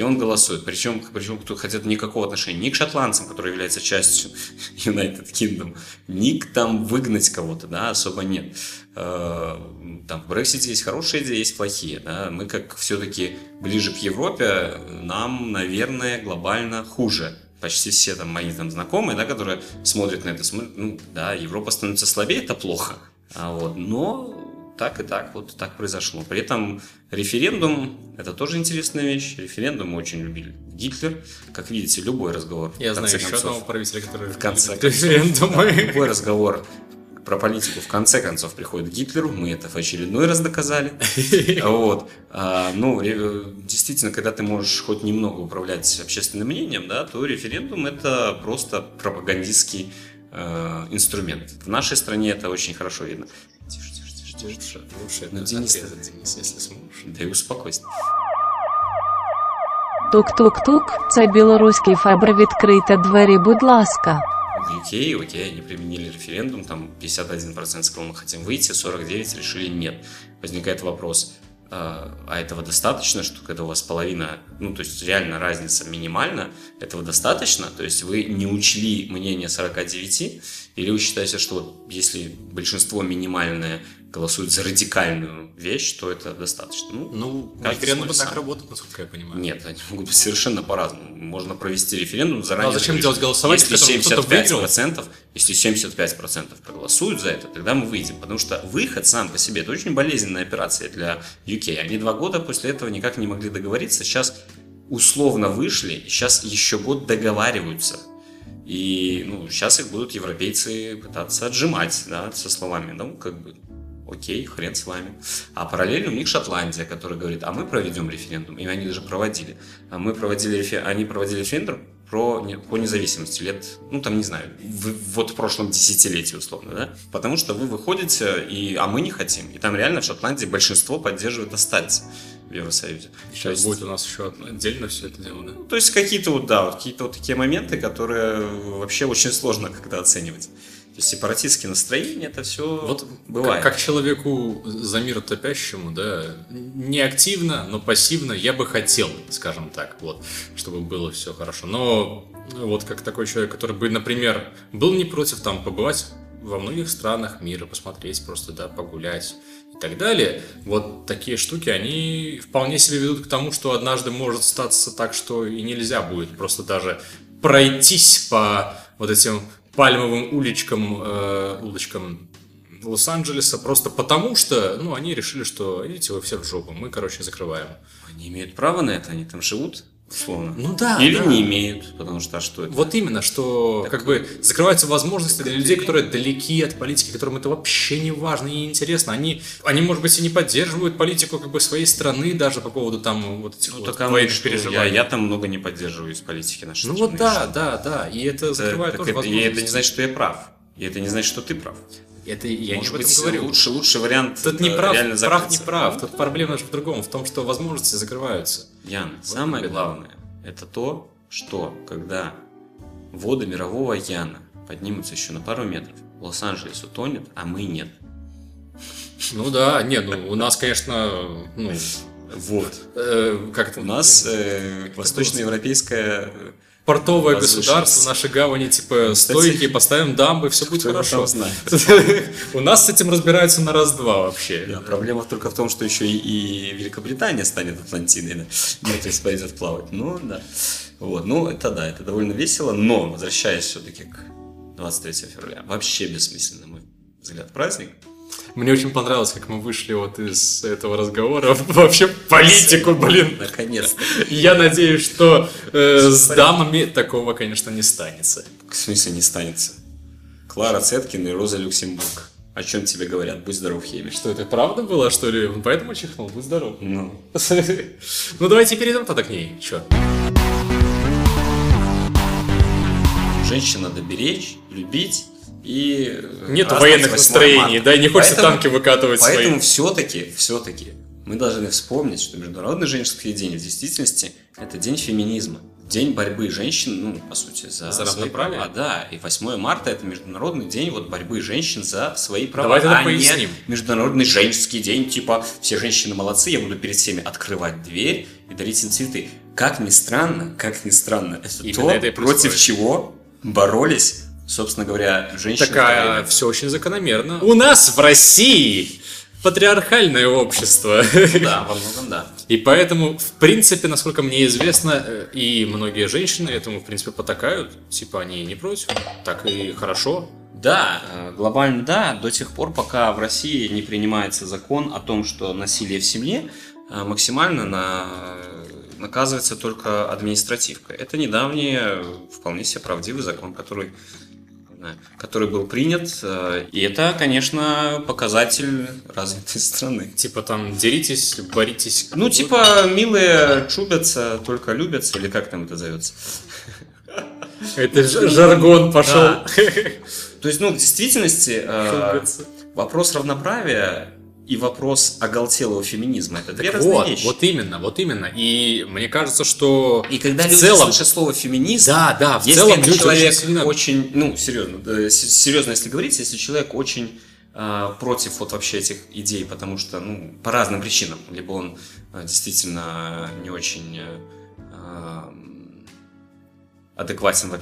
Причем кто хотят никакого отношения ни к шотландцам, которые являются частью United Kingdom, ни к там выгнать кого-то, да, особо нет. Там в Брексите есть хорошие идеи, есть плохие, да. Мы как все-таки ближе к Европе, нам, наверное, глобально хуже. Почти все там мои там знакомые, да, которые смотрят на это, да, Европа становится слабее, это плохо. Но так и так, вот так произошло. При этом референдум, это тоже интересная вещь. Референдум очень любил Гитлер. Как видите, любой разговор. Я знаю еще одного правителя, который в конце референдума. Любой разговор про политику в конце концов приходит к Гитлеру. Мы это в очередной раз доказали. Действительно, когда ты можешь хоть немного управлять общественным мнением, да, то референдум это просто пропагандистский инструмент. В нашей стране это очень хорошо видно. Лучше это отрезать, Денис, если сможешь. Да и успокойся. Тук-тук-тук, це белорусский фабр, відкрийте двері, будь ласка. В UK они применили референдум, там 51% сказал, мы хотим выйти, 49% решили нет. Возникает вопрос, а этого достаточно, что когда у вас половина, то есть реально разница минимальна, этого достаточно, то есть вы не учли мнение 49, или вы считаете, что вот если большинство минимальное голосует за радикальную вещь, то это достаточно. Референдум так работает, насколько я понимаю. Нет, они могут быть совершенно по-разному. Можно провести референдум заранее. Но зачем делать голосование, если 75% проголосуют за это, тогда мы выйдем. Потому что выход сам по себе – это очень болезненная операция для UK. Они 2 года после этого никак не могли договориться. Сейчас условно вышли, сейчас еще год договариваются. И сейчас их будут европейцы пытаться отжимать, да, со словами окей, хрен с вами. А параллельно у них Шотландия, которая говорит, а мы проведем референдум. И они даже проводили. Они проводили референдум по независимости лет, в прошлом десятилетии условно, да? Потому что вы выходите, а мы не хотим. И там реально в Шотландии большинство поддерживает остаться в Евросоюзе. Сейчас будет у нас еще отдельно все это дело, да? То есть какие-то такие моменты, которые вообще очень сложно как-то оценивать. То есть сепаратистские настроения, это все вот бывает. Как человеку за мир топящему, да, не активно, но пассивно я бы хотел, скажем так, вот, чтобы было все хорошо. Но вот как такой человек, который бы, например, был не против там побывать во многих странах мира, посмотреть просто, да, погулять и так далее, вот такие штуки, они вполне себе ведут к тому, что однажды может статься так, что и нельзя будет просто даже пройтись по вот этим пальмовым улочкам Лос-Анджелеса, просто потому что, они решили, что идите вы все в жопу, мы, закрываем. Они имеют право на это, они там живут, условно. Или не имеют, потому что, что это? Вот именно, что так, закрываются возможности для людей, которые далеки от политики, которым это вообще не важно и не интересно. Они, может быть, и не поддерживают политику своей страны даже по поводу там вот этих твоих переживаний. Я там много не поддерживаю из политики нашей страны. Да. И это закрывает тоже возможности. И это не значит, что я прав. И это не значит, что ты прав. Это я не об этом говорю. Лучший вариант. Тут не прав, реально прав, не прав. Тут проблема даже в другом, в том, что возможности закрываются. Ян, самое главное, это то, что когда воды мирового океана поднимутся еще на пару метров, Лос-Анджелес утонет, а мы нет. У нас, конечно, у нас восточноевропейская портовое государство, наши гавани, стойки, поставим дамбы, все будет хорошо. У нас с этим разбираются на раз-два вообще. Проблема только в том, что еще и Великобритания станет Атлантидой, то есть пойдет плавать. Это довольно весело, но, возвращаясь все-таки к 23 февраля, вообще бессмысленно, на мой взгляд, праздник. Мне очень понравилось, как мы вышли вот из этого разговора вообще в политику, наконец-то. Я надеюсь, что с дамами такого, конечно, не станется. В смысле не станется? Клара Цеткин и Роза Люксембург. О чем тебе говорят? Будь здоров, Хеми. Что, это правда было, что ли? Он поэтому чихнул? Будь здоров. Давайте перейдем тогда к ней. Уже женщин надо беречь, любить. И нет военных настроений, да, и не хочется танки выкатывать свои. Поэтому все-таки мы должны вспомнить, что Международный женский день в действительности это день феминизма, день борьбы женщин, ну, по сути, за равноправие. А да, и 8 марта это Международный день вот, борьбы женщин за свои права. Давай тогда поясним. Международный женский день, типа, все женщины молодцы, я буду перед всеми открывать дверь и дарить им цветы. Как ни странно, это именно то, это против чего боролись, собственно говоря, женщины. Такая, все очень закономерно. У нас в России патриархальное общество. Да, во многом да. И поэтому, в принципе, насколько мне известно, и многие женщины этому, в принципе, потакают. Типа, они не против, так и хорошо. Да, глобально да, до тех пор, пока в России не принимается закон о том, что насилие в семье максимально наказывается только административкой. Это недавний, вполне себе правдивый закон, который был принят, и это, конечно, показатель развитой страны. Типа там деритесь, боритесь. Ну, типа милые чубятся, только любятся, или как там это зовется? Это жаргон пошел. То есть, ну, в действительности вопрос равноправия и вопрос оголтелого феминизма. Это две разные вещи. Вот именно. И мне кажется, что и когда люди слышат слово феминизм, да, в целом человек очень, ну, серьезно, если говорить, если человек очень против вот вообще этих идей, потому что, ну, по разным причинам, либо он действительно не очень адекватен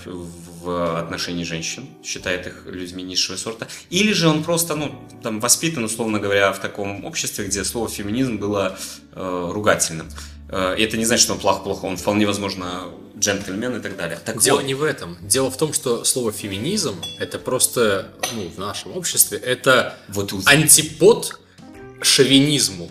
в отношении женщин, считает их людьми низшего сорта, или же он просто, ну, там, воспитан, условно говоря, в таком обществе, где слово «феминизм» было ругательным. И это не значит, что он плохо, он вполне, возможно, джентльмен и так далее. Так дело вот не в этом. Дело в том, что слово «феминизм» — это просто, ну, в нашем обществе, это вот антипод шовинизму.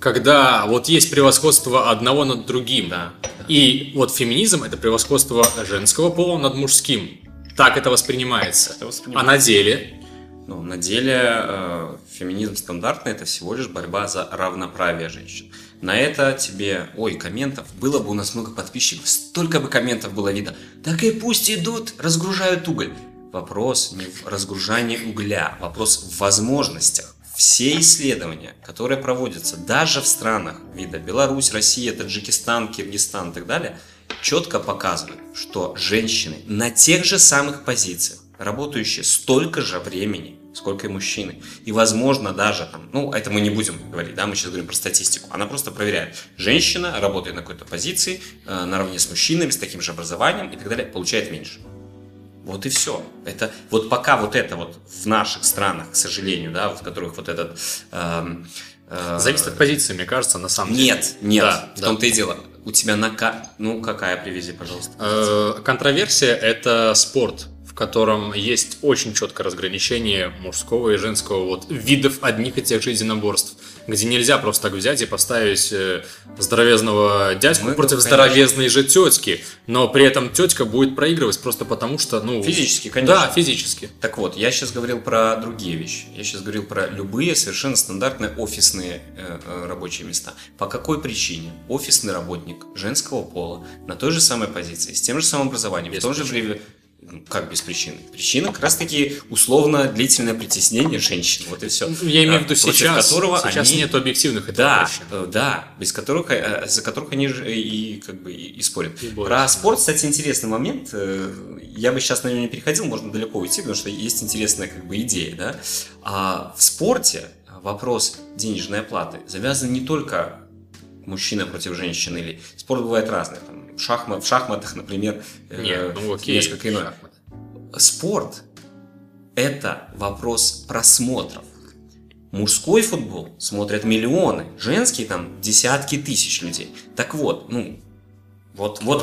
Когда вот есть превосходство одного над другим. Да. И вот феминизм – это превосходство женского пола над мужским. Так это воспринимается. А на деле? Ну, на деле феминизм стандартный – это всего лишь борьба за равноправие женщин. На это тебе, комментов, было бы у нас много подписчиков, столько бы комментов было видно. Так и пусть идут, разгружают уголь. Вопрос не в разгружании угля, вопрос в возможностях. Все исследования, которые проводятся даже в странах вида Беларусь, Россия, Таджикистан, Киргизстан и так далее, четко показывают, что женщины на тех же самых позициях, работающие столько же времени, сколько и мужчины, и возможно даже, там, ну это мы не будем говорить, да, мы сейчас говорим про статистику, она просто проверяет, женщина работает на какой-то позиции, наравне с мужчинами, с таким же образованием и так далее, получает меньше. Вот и все. Это, вот пока вот это вот в наших странах, к сожалению, да, в которых вот этот... Зависит от позиции, мне кажется, на самом деле. Нет, да, в том-то и дело. У тебя ну, какая, привези, пожалуйста. Контроверсия – это спорт, в котором есть очень четкое разграничение мужского и женского вот, видов одних и тех же единоборств, где нельзя просто так взять и поставить здоровезного дядьку против здоровезной же тетки, но при этом тетка будет проигрывать просто потому, что... ну физически, конечно. Да, физически. Так вот, я сейчас говорил про другие вещи. Я сейчас говорил про любые совершенно стандартные офисные рабочие места. По какой причине офисный работник женского пола на той же самой позиции, с тем же самым образованием, в том же время... Как без причины? Причина как раз-таки условно-длительное притеснение женщин. Вот и все. Я имею в виду сейчас нет объективных это без которых они и, как бы, и спорят. Про спорт, кстати, интересный момент. Я бы сейчас на него не переходил, можно далеко уйти, потому что есть интересная как бы идея. Да? А в спорте вопрос денежной оплаты завязан не только мужчина против женщины. Или... Спорт бывает разный. В шахматах, например, несколько иной. Спорт – это вопрос просмотров. Мужской футбол смотрят миллионы, женский там десятки тысяч людей. Так вот,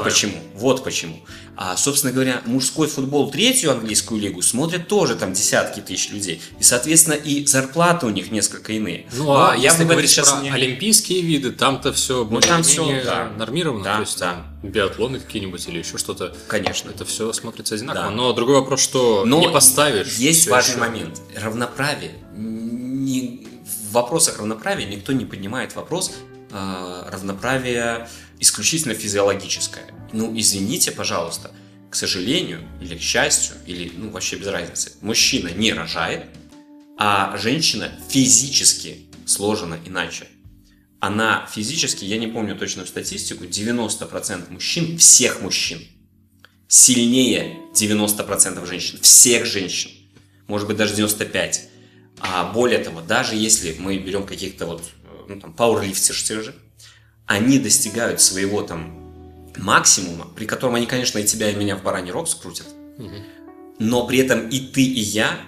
почему. А, собственно говоря, мужской футбол, третью английскую лигу смотрят тоже там десятки тысяч людей. И, соответственно, и зарплаты у них несколько иные. Ну, а если говорить сейчас про олимпийские виды, там-то все более-менее нормировано. Да, то есть там биатлоны какие-нибудь или еще что-то. Конечно. Это все смотрится одинаково. Да. Но другой вопрос, что не поставишь. Есть важный момент. Равноправие. В вопросах равноправия никто не поднимает вопрос равноправия исключительно физиологическое. Ну, извините, пожалуйста, к сожалению, или к счастью, или, ну, вообще без разницы, мужчина не рожает, а женщина физически сложена иначе. Она физически, я не помню точную статистику, 90% мужчин, всех мужчин, сильнее 90% женщин, всех женщин, может быть, даже 95%. А более того, даже если мы берем каких-то вот, ну, там, пауэрлифтеров тех же, они достигают своего там максимума, при котором они, конечно, и тебя, и меня в бараний рог скрутят, но при этом и ты, и я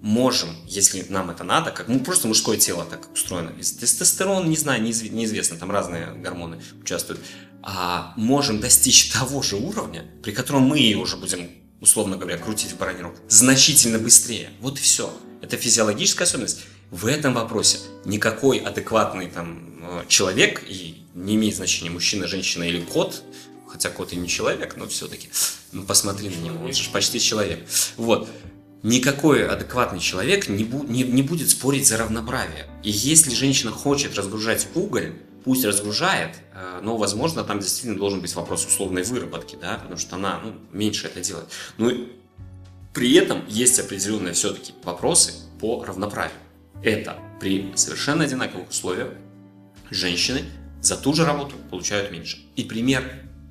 можем, если нам это надо, как, ну, просто мужское тело так устроено, тестостерон, не знаю, неизвестно, там разные гормоны участвуют, а можем достичь того же уровня, при котором мы уже будем, условно говоря, крутить в бараний рог значительно быстрее. Вот и все. Это физиологическая особенность. В этом вопросе никакой адекватный там человек, и не имеет значения, мужчина, женщина или кот, хотя кот и не человек, но все-таки, ну, посмотри на него, он же почти человек. Вот. Никакой адекватный человек не будет спорить за равноправие. И если женщина хочет разгружать уголь, пусть разгружает, но, возможно, там действительно должен быть вопрос условной выработки, да, потому что она, ну, меньше это делает. Но при этом есть определенные все-таки вопросы по равноправию. Это при совершенно одинаковых условиях женщины за ту же работу получают меньше. И пример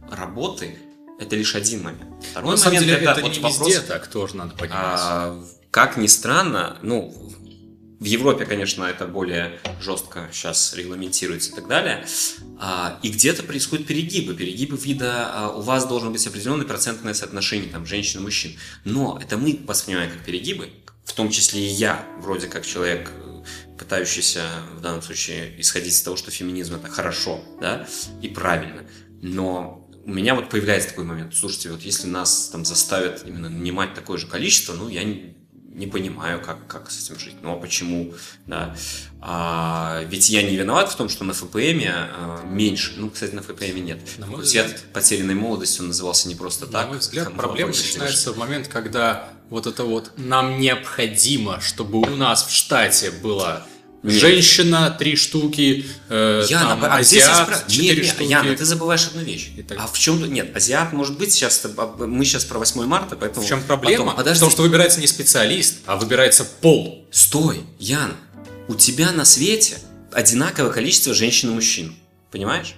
работы – это лишь один момент. Второй момент – это вот не вопрос, везде так тоже надо понимать. Как ни странно, ну, в Европе, конечно, это более жестко сейчас регламентируется и так далее. И где-то происходят перегибы вида, у вас должно быть определенное процентное соотношение там женщин и мужчин. Но это мы воспринимаем как перегибы, в том числе и я, вроде как человек, пытающийся в данном случае исходить из того, что феминизм это хорошо, да, и правильно. Но у меня вот появляется такой момент, слушайте, вот если нас там заставят именно нанимать такое же количество, ну, я не понимаю, как с этим жить. Ну, а почему? Да. Ведь я не виноват в том, что на ФПМе меньше. Ну, кстати, на ФПМе нет. Цвет потерянной молодости он назывался не просто так. На мой взгляд, проблема начинается в момент, когда вот это вот нам необходимо, чтобы у нас в штате была женщина, 3 штуки, Яна, там, азиат, а 4 штуки. Яна, ты забываешь одну вещь. А в чем... Нет, азиат, может быть, сейчас... Мы сейчас про 8 марта, поэтому... В чем проблема? В том, что выбирается не специалист, а выбирается пол. Стой, Яна. У тебя на свете одинаковое количество женщин и мужчин. Понимаешь?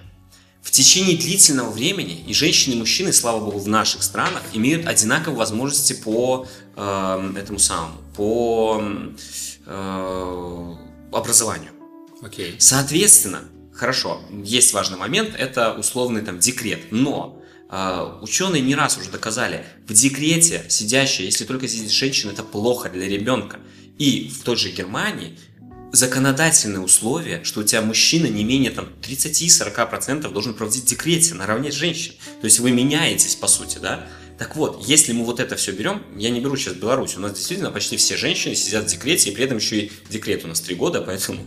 В течение длительного времени и женщины, и мужчины, слава богу, в наших странах имеют одинаковые возможности по этому самому, по... образованию. Окей. Соответственно, хорошо, есть важный момент, это условный там декрет, но ученые не раз уже доказали, в декрете сидящая, если только сидит женщина, это плохо для ребенка. И в той же Германии законодательные условия, что у тебя мужчина не менее там 30-40% должен проводить в декрете наравне с женщиной. То есть вы меняетесь по сути, да? Так вот, если мы вот это все берем, я не беру сейчас Беларусь, у нас действительно почти все женщины сидят в декрете, и при этом еще и декрет у нас 3 года, поэтому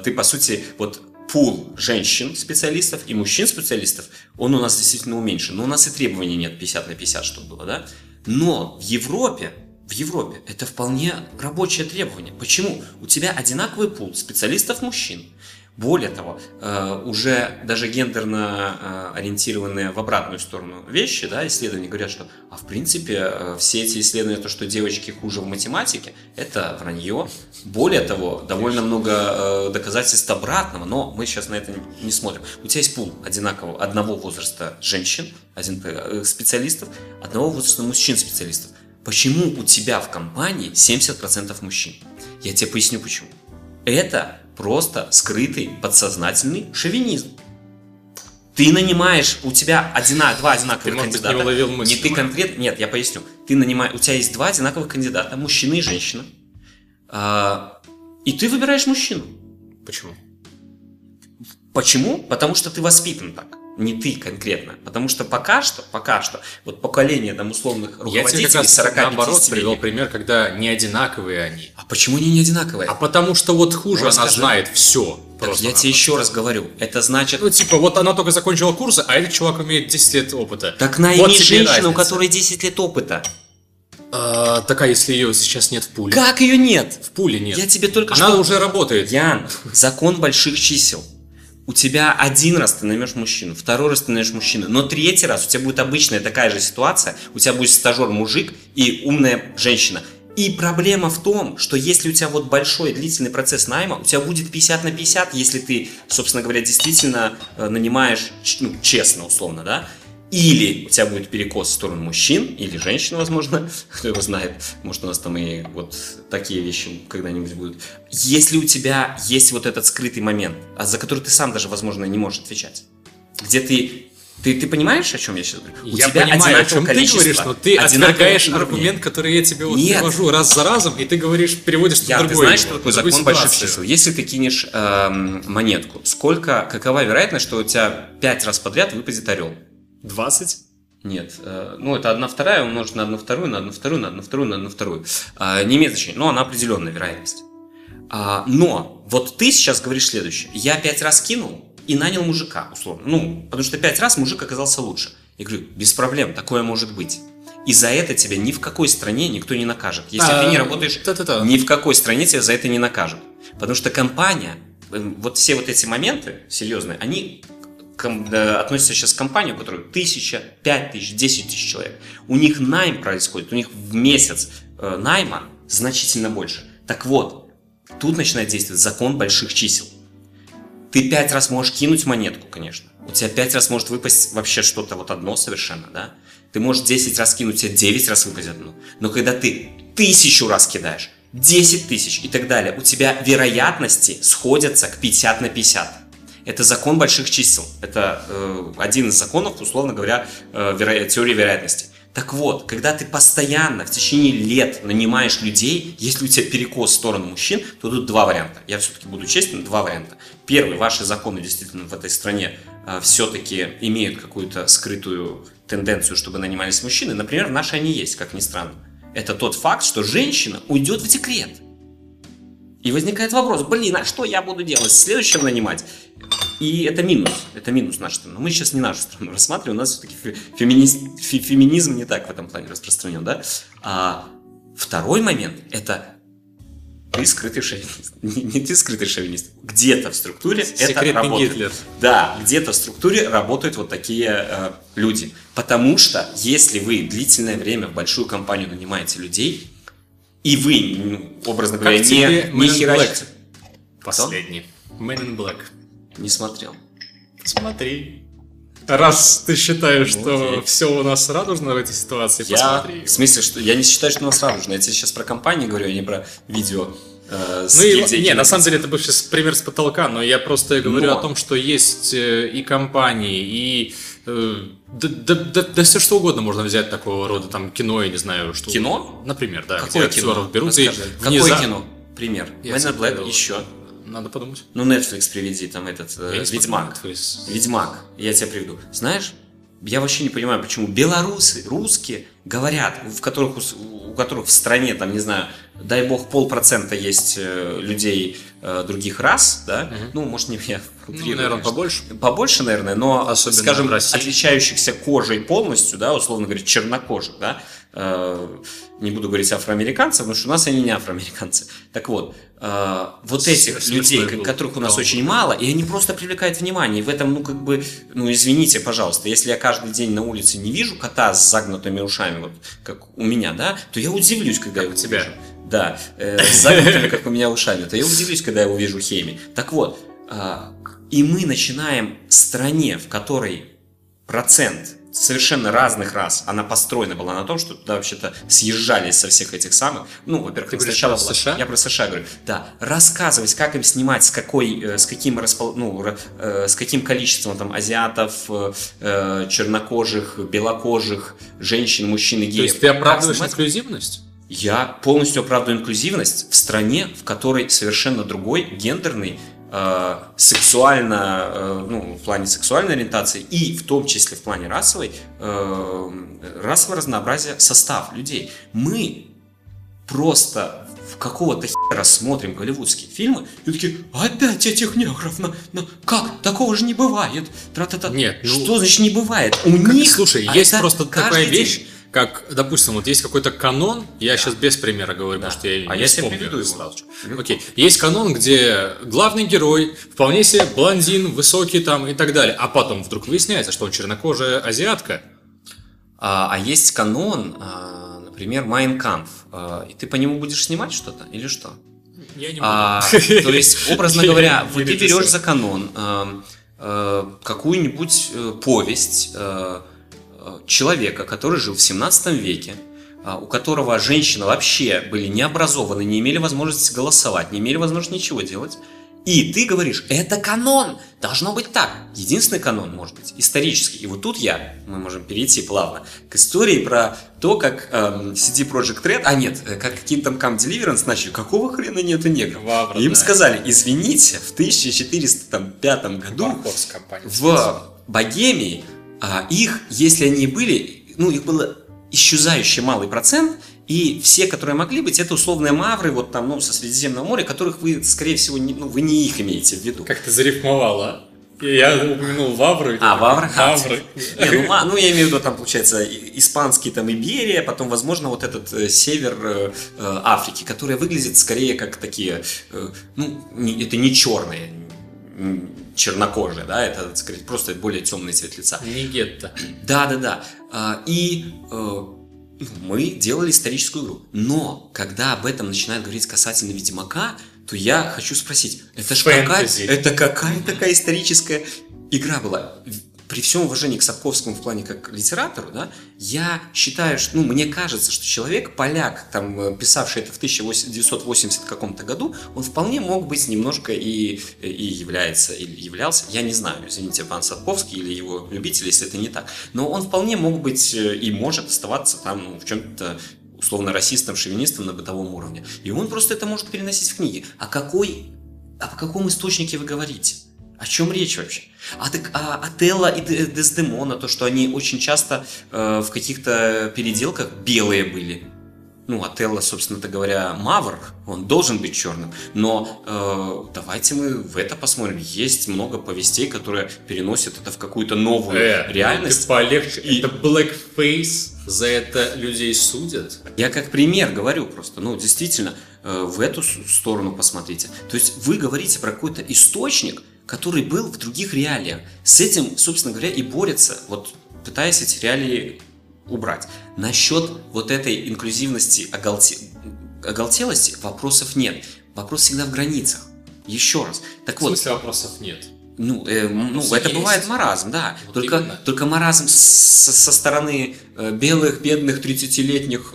ты, по сути, вот пул женщин-специалистов и мужчин-специалистов, он у нас действительно уменьшен, но у нас и требований нет 50/50, чтобы было, да? Но в Европе это вполне рабочее требование. Почему? У тебя одинаковый пул специалистов-мужчин. Более того, уже даже гендерно ориентированные в обратную сторону вещи, да, исследования говорят, что, а в принципе, все эти исследования, то, что девочки хуже в математике, это вранье. Более того, довольно много доказательств обратного, но мы сейчас на это не смотрим. У тебя есть пул одинакового, одного возраста женщин, специалистов, одного возраста мужчин-специалистов. Почему у тебя в компании 70% мужчин? Я тебе поясню, почему. Это... просто скрытый подсознательный шовинизм. Ты нанимаешь, у тебя два одинаковых кандидата. Не ты конкретно, нет, я поясню. Ты нанимаешь, у тебя есть 2 одинаковых кандидата, мужчина и женщина. И ты выбираешь мужчину. Почему? Почему? Потому что ты воспитан так. Не ты конкретно. Потому что пока что, вот поколение там условных руководителей 40-50 лет. Я тебе как раз наоборот привел пример, когда не одинаковые они. А почему они не одинаковые? А потому что вот хуже она знает все. Так, я тебе еще раз говорю, это значит... Ну, типа, вот она только закончила курсы, а этот чувак имеет 10 лет опыта. Так найми вот женщину, у которой 10 лет опыта. Такая, если ее сейчас нет в пуле. Как ее нет? В пуле нет. Я тебе только она что... Она уже работает. Ян, закон больших чисел. у тебя один раз ты наймешь мужчину, второй раз ты наймешь мужчину, но третий раз у тебя будет обычная такая же ситуация, у тебя будет стажер-мужик и умная женщина. И проблема в том, что если у тебя вот большой длительный процесс найма, у тебя будет 50 на 50, если ты, собственно говоря, действительно нанимаешь, ну, честно, условно, да? Или у тебя будет перекос в сторону мужчин, или женщин, возможно, кто его знает, может, у нас там и вот такие вещи когда-нибудь будут. Если у тебя есть вот этот скрытый момент, за который ты сам даже, возможно, не можешь отвечать, где ты понимаешь, о чем я сейчас говорю? У я тебя понимаю, о чем ты говоришь, но ты отвергаешь аргумент, который я тебе вот привожу раз за разом, и ты говоришь, переводишь что-то другое. Ты знаешь, что такое закон больших чисел? Если ты кинешь монетку, какова вероятность, что у тебя 5 раз подряд выпадет орел? 20? Нет. Ну, это 1/2 умножить на 1/2, на 1/2, на 1/2, на 1/2. Не имеет значения, но она определенная вероятность. Но вот ты сейчас говоришь следующее. Я 5 раз кинул и нанял мужика, условно. Ну, потому что 5 раз мужик оказался лучше. Я говорю, без проблем, такое может быть. И за это тебя ни в какой стране никто не накажет. Если ты не работаешь, ни в какой стране тебя за это не накажут. Потому что компания, вот все вот эти моменты серьезные, они... относится сейчас к компании, у которой 1000, 5000, 10000 человек. У них найм происходит, у них в месяц найма значительно больше. Так вот, тут начинает действовать закон больших чисел. Ты 5 раз можешь кинуть монетку, конечно. У тебя 5 раз может выпасть вообще что-то вот одно совершенно, да? Ты можешь 10 раз кинуть, у тебя 9 раз выпадет одно. Но когда ты 1000 раз кидаешь, 10000 и так далее, у тебя вероятности сходятся к 50 на 50. Это закон больших чисел. Это один из законов, условно говоря, теории вероятности. Так вот, когда ты постоянно в течение лет нанимаешь людей, если у тебя перекос в сторону мужчин, то тут два варианта. Я все-таки буду честен, два варианта. Первый, ваши законы действительно в этой стране все-таки имеют какую-то скрытую тенденцию, чтобы нанимались мужчины. Например, в нашей они есть, как ни странно. Это тот факт, что женщина уйдет в декрет. И возникает вопрос, блин, а что я буду делать? Следующим нанимать? И это минус нашей страны. Но мы сейчас не нашу страну рассматриваем, у нас все-таки феминизм не так в этом плане распространен, да? А второй момент – это ты скрытый шовинист. Не ты скрытый шовинист, где-то в структуре секретный это работает. Гитлер. Да, где-то в структуре работают вот такие люди. Потому что если вы длительное время в большую компанию нанимаете людей, и вы, образно говоря, не херачите. Последний. Man in Black. Не смотрел. Смотри. Раз ты считаешь, ну, что окей, все у нас радужно в этой ситуации, посмотри. В смысле, что я не считаю, что у нас радужно. Я тебе сейчас про компании говорю, а не про видео. На самом деле это был сейчас пример с потолка, но я просто говорю о том, что есть и компании, и да все что угодно можно взять такого рода, там кино, я не знаю, что. Кино? Например, да. Какое кино? Берут и какое кино? Пример. Man Black еще. Надо подумать. Ну, Netflix приведи, там этот Ведьмак. Ведьмак, я тебя приведу. Знаешь, я вообще не понимаю, почему белорусы, русские говорят, у которых в стране, там, не знаю, дай бог, 0.5% есть людей других рас, да? Угу. Ну, может, не я. Наверное, побольше. Побольше, наверное, но, особенно, скажем, отличающихся кожей полностью, да, условно говоря, чернокожих, да? Не буду говорить афроамериканцев, потому что у нас они не афроамериканцы. Так вот, вот этих людей, которых у нас очень мало, и они просто привлекают внимание. И в этом, извините, пожалуйста, если я каждый день на улице не вижу кота с загнутыми ушами, вот как у меня, да, то я удивлюсь, когда я его вижу. Да, с загнутыми, как у меня, ушами, то я удивлюсь, когда я увижу Хеми. Так вот, и мы начинаем в стране, в которой процент совершенно разных рас, она построена была на том, что туда вообще-то съезжались со всех этих самых, во-первых, сначала была, США? Я про США говорю, да, рассказывать, как им снимать, с каким количеством там азиатов, чернокожих, белокожих, женщин, мужчин и геев. То есть ты оправдываешь инклюзивность? Я полностью оправдываю инклюзивность в стране, в которой совершенно другой гендерный, в плане сексуальной ориентации и в том числе в плане расового разнообразия состав людей. Мы просто в какого-то хера смотрим голливудские фильмы и такие, опять этих негров, как? Такого же не бывает. Нет, что значит не бывает? У них, слушай, есть просто такая вещь, как, допустим, вот есть какой-то канон, я сейчас без примера говорю, потому что я не вспомню сразу. Окей, есть канон, где главный герой вполне себе блондин, высокий там и так далее, а потом вдруг выясняется, что он чернокожая азиатка. А есть канон, например, Mein Kampf, и ты по нему будешь снимать что-то или что? Я не буду. То есть, образно говоря, ты берешь за канон какую-нибудь повесть человека, который жил в 17 веке, у которого женщины вообще были не образованы, не имели возможности голосовать, не имели возможности ничего делать. И ты говоришь, это канон, должно быть так. Единственный канон, может быть, исторический. И вот тут мы можем перейти плавно к истории про то, как CD Projekt Red, как Kingdom Come Deliverance начали, какого хрена нету негров? Им сказали, извините, в 1405 году в Богемии их, если они и были, их было исчезающе малый процент. И все, которые могли быть, это условные мавры со Средиземного моря, которых вы, скорее всего, вы не их имеете в виду. Как ты зарифмовала? Я упомянул вавры. Вавры. Я имею в виду, получается, испанский, Иберия, потом, возможно, вот этот север Африки, который выглядит скорее как такие, это не черные, чернокожие, это, скорее, просто более темный цвет лица. Не гетто. Да. И... мы делали историческую игру. Но, когда об этом начинают говорить касательно Ведьмака, то я хочу спросить, это какая такая историческая игра была? При всем уважении к Сапковскому в плане как литератору, я считаю, что, мне кажется, что человек, поляк, писавший это в 1980 каком-то году, он вполне мог быть немножко и являлся, я не знаю, извините, пан Сапковский или его любители, если это не так, но он вполне мог быть и может оставаться в чем-то условно расистом, шовинистом на бытовом уровне. И он просто это может переносить в книги. О каком источнике вы говорите? О чем речь вообще? Отелло и Дездемона, то, что они очень часто в каких-то переделках белые были. Отелло, собственно-то говоря, мавр, он должен быть черным. Но давайте мы в это посмотрим. Есть много повестей, которые переносят это в какую-то новую реальность. Ты полегче. Это blackface, за это людей судят. Я как пример говорю просто. Действительно, в эту сторону посмотрите. То есть вы говорите про какой-то источник, который был в других реалиях. С этим, собственно говоря, и борется, пытаясь эти реалии убрать. Насчет этой инклюзивности, оголтелости вопросов нет. Вопрос всегда в границах. Еще раз. Так вот. В смысле вопросов нет? Это бывает маразм, да. Только маразм со стороны белых, бедных, 30-летних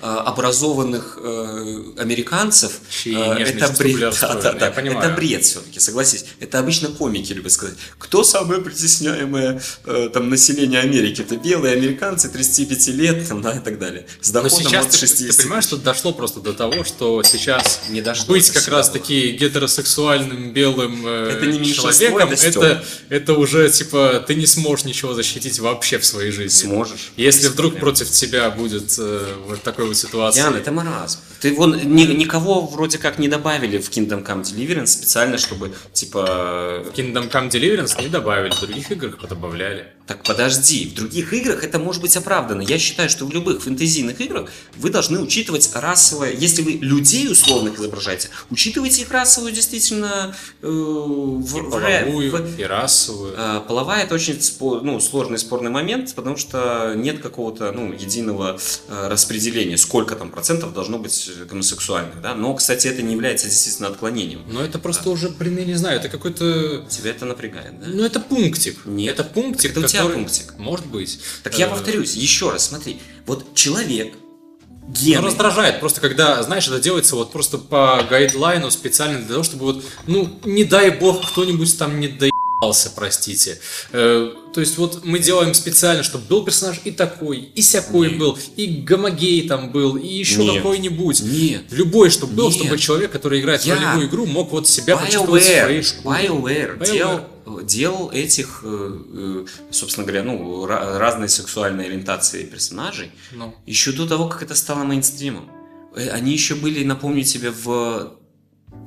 образованных американцев. Это бред. Это бред все-таки, согласись. Это обычно комики любят сказать. Кто самое притесняемое население Америки? Это белые американцы, 35 лет и так далее. С доходом от 60. Ты понимаешь, что дошло просто до того, что сейчас быть как раз-таки гетеросексуальным белым человеком, это уже, ты не сможешь ничего защитить вообще в своей жизни. Сможешь. Если вдруг против тебя будет такой ситуация. Ян, это маразм. Ты никого вроде как не добавили в Kingdom Come Deliverance специально, чтобы, В Kingdom Come Deliverance не добавили, в других играх подобавляли. Так подожди, в других играх это может быть оправдано. Я считаю, что в любых фэнтезийных играх вы должны учитывать расовое... Если вы людей условных изображаете, учитывайте их расовую действительно... половую и расовую. Половая — это очень сложный спорный момент, потому что нет какого-то единого распределения, сколько процентов должно быть гомосексуальных. Да? Но, кстати, это не является действительно отклонением. Но это просто уже, не знаю, это какой-то... Тебя это напрягает, да? Это пунктик. Нет. Это пунктик, это который... у тебя пунктик. Может быть. Так я повторюсь, еще раз, смотри. Человек... Гены. Но раздражает просто, когда, это делается просто по гайдлайну специально для того, чтобы не дай бог кто-нибудь там не доебался, простите. То есть мы делаем специально, чтобы был персонаж и такой, и сякой был, и гомогей там был, и еще какой-нибудь. Нет. Любой, чтобы был, чтобы человек, который играет в ролевую игру, мог себя почувствовать в своей шкуре. BioWare делал этих, собственно говоря, разные сексуальные ориентации персонажей еще до того, как это стало мейнстримом. Они еще были, напомню тебе, в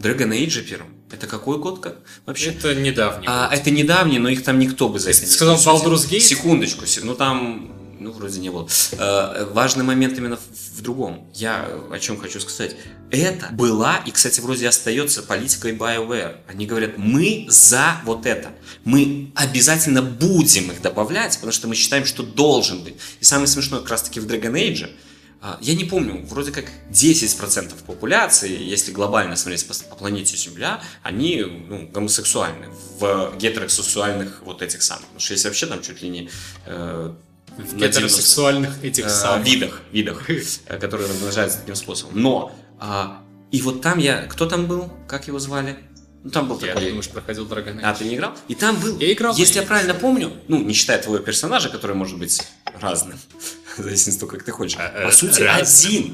Dragon Age первом. Это какой год вообще? Это недавний. Это недавний, но их там никто бы за это не сказал. Секундочку, там... Ну, вроде не было. Важный момент именно в другом. Я о чем хочу сказать. Это была, и, кстати, вроде остается политикой BioWare. Они говорят, мы за вот это. Мы обязательно будем их добавлять, потому что мы считаем, что должен быть. И самое смешное как раз-таки в Dragon Age. Я не помню, вроде как 10% популяции, если глобально смотреть по планете Земля, они гомосексуальны, в гетеросексуальных вот этих самых. Потому что есть вообще там чуть ли не... в гетеросексуальных этих самых видах, которые размножаются таким способом. Но, и вот там я... Кто там был? Как его звали? Ну, там был такой... Я, может, проходил Dragon Age. А, ты не играл? И там был... Я играл. Если я правильно помню, не считая твоего персонажа, который может быть разным, в зависимости от того, как ты хочешь. По сути,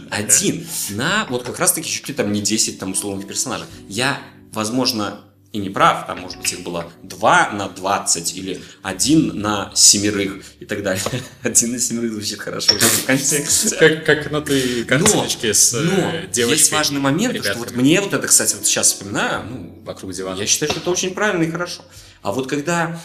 один на вот как раз-таки чуть ли там не 10 там условных персонажей. Я, возможно, и не прав, там, может быть, их было 2 на 20 или 1 на 7 и так далее. 1 на 7 звучит хорошо в контексте. Как на той картиночке с девочкой. Но есть важный момент, что вот мне вот это, кстати, вот сейчас вспоминаю, вокруг дивана, я считаю, что это очень правильно и хорошо. А вот когда,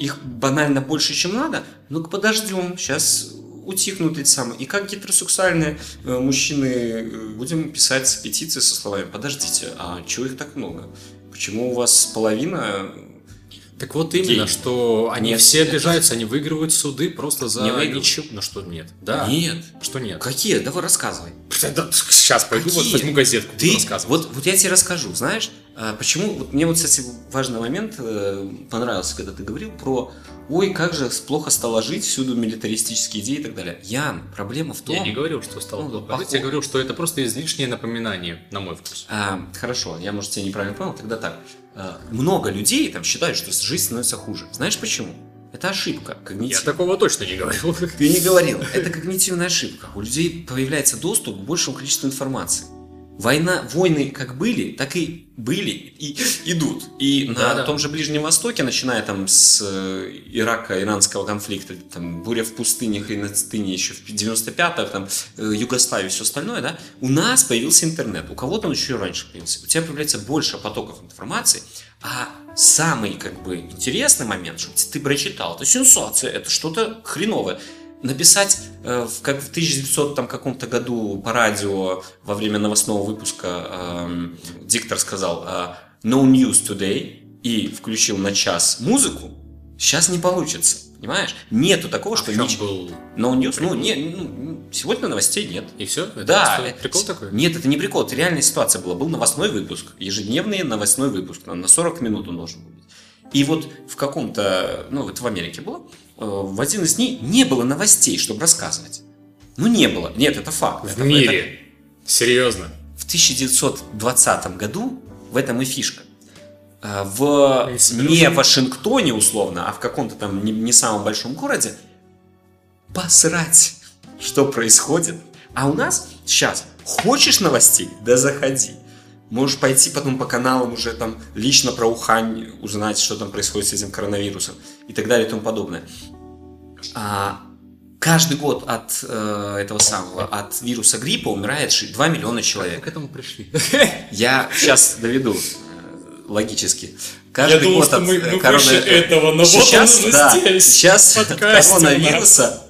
их банально больше, чем надо, ну-ка подождем, сейчас утихнут эти самые. И как гетеросексуальные мужчины будем писать петиции со словами «Подождите, а чего их так много? Почему у вас половина...» Так вот именно, что они нет, все обижаются, они выигрывают суды просто за ничего. Ну что нет? Да. Нет. Что нет? Какие? Давай рассказывай. Сейчас пойду, вот возьму газетку, буду рассказывать. Вот я тебе расскажу, знаешь, почему... Вот мне вот, кстати, важный момент понравился, когда ты говорил про «Ой, как же плохо стало жить, всюду милитаристические идеи» и так далее. Ян, проблема в том... Я не говорил, что стало плохо жить, я говорил, что это просто излишнее напоминание, на мой вкус. Хорошо, я, может, тебя неправильно понял, тогда так. Много людей там считают, что жизнь становится хуже. Знаешь почему? Это ошибка. Я такого точно не говорил. Ты не говорил. Это когнитивная ошибка. У людей появляется доступ к большему количеству информации. Войны как были, так и были и идут. И том же Ближнем Востоке, начиная там с Ирако-Иранского конфликта, там, буря в пустыне, хренастыне еще в 95-х, там, Югославии и все остальное, да, у нас появился интернет, у кого-то он еще раньше появился. У тебя появляется больше потоков информации, а самый интересный момент, чтобы ты прочитал, это сенсация, это что-то хреновое. Написать, как в 1900 там, каком-то году по радио во время новостного выпуска диктор сказал «No news today» и включил на час музыку, сейчас не получится, понимаешь? Нету такого, что ничего. Был... No news? Прикол. Сегодня новостей нет. И все? Это прикол такой? Нет, это не прикол, это реальная ситуация была. Был новостной выпуск, ежедневный новостной выпуск, на 40 минут он должен быть. И вот в каком-то, это в Америке было, в один из дней не было новостей, чтобы рассказывать. Не было. Нет, это факт. В мире. Серьезно. В 1920 году в этом и фишка. Не в Вашингтоне, условно, а в каком-то там не самом большом городе посрать, что происходит. А у нас сейчас хочешь новостей? Да заходи. Можешь пойти потом по каналам уже там лично про Ухань узнать, что там происходит с этим коронавирусом и так далее и тому подобное. Каждый год от этого самого, от вируса гриппа умирает 2 миллиона человек. Как к этому пришли? Я сейчас доведу логически. Каждый Я думал, год что от мы выше этого, но сейчас, вот да, здесь. Сейчас от коронавируса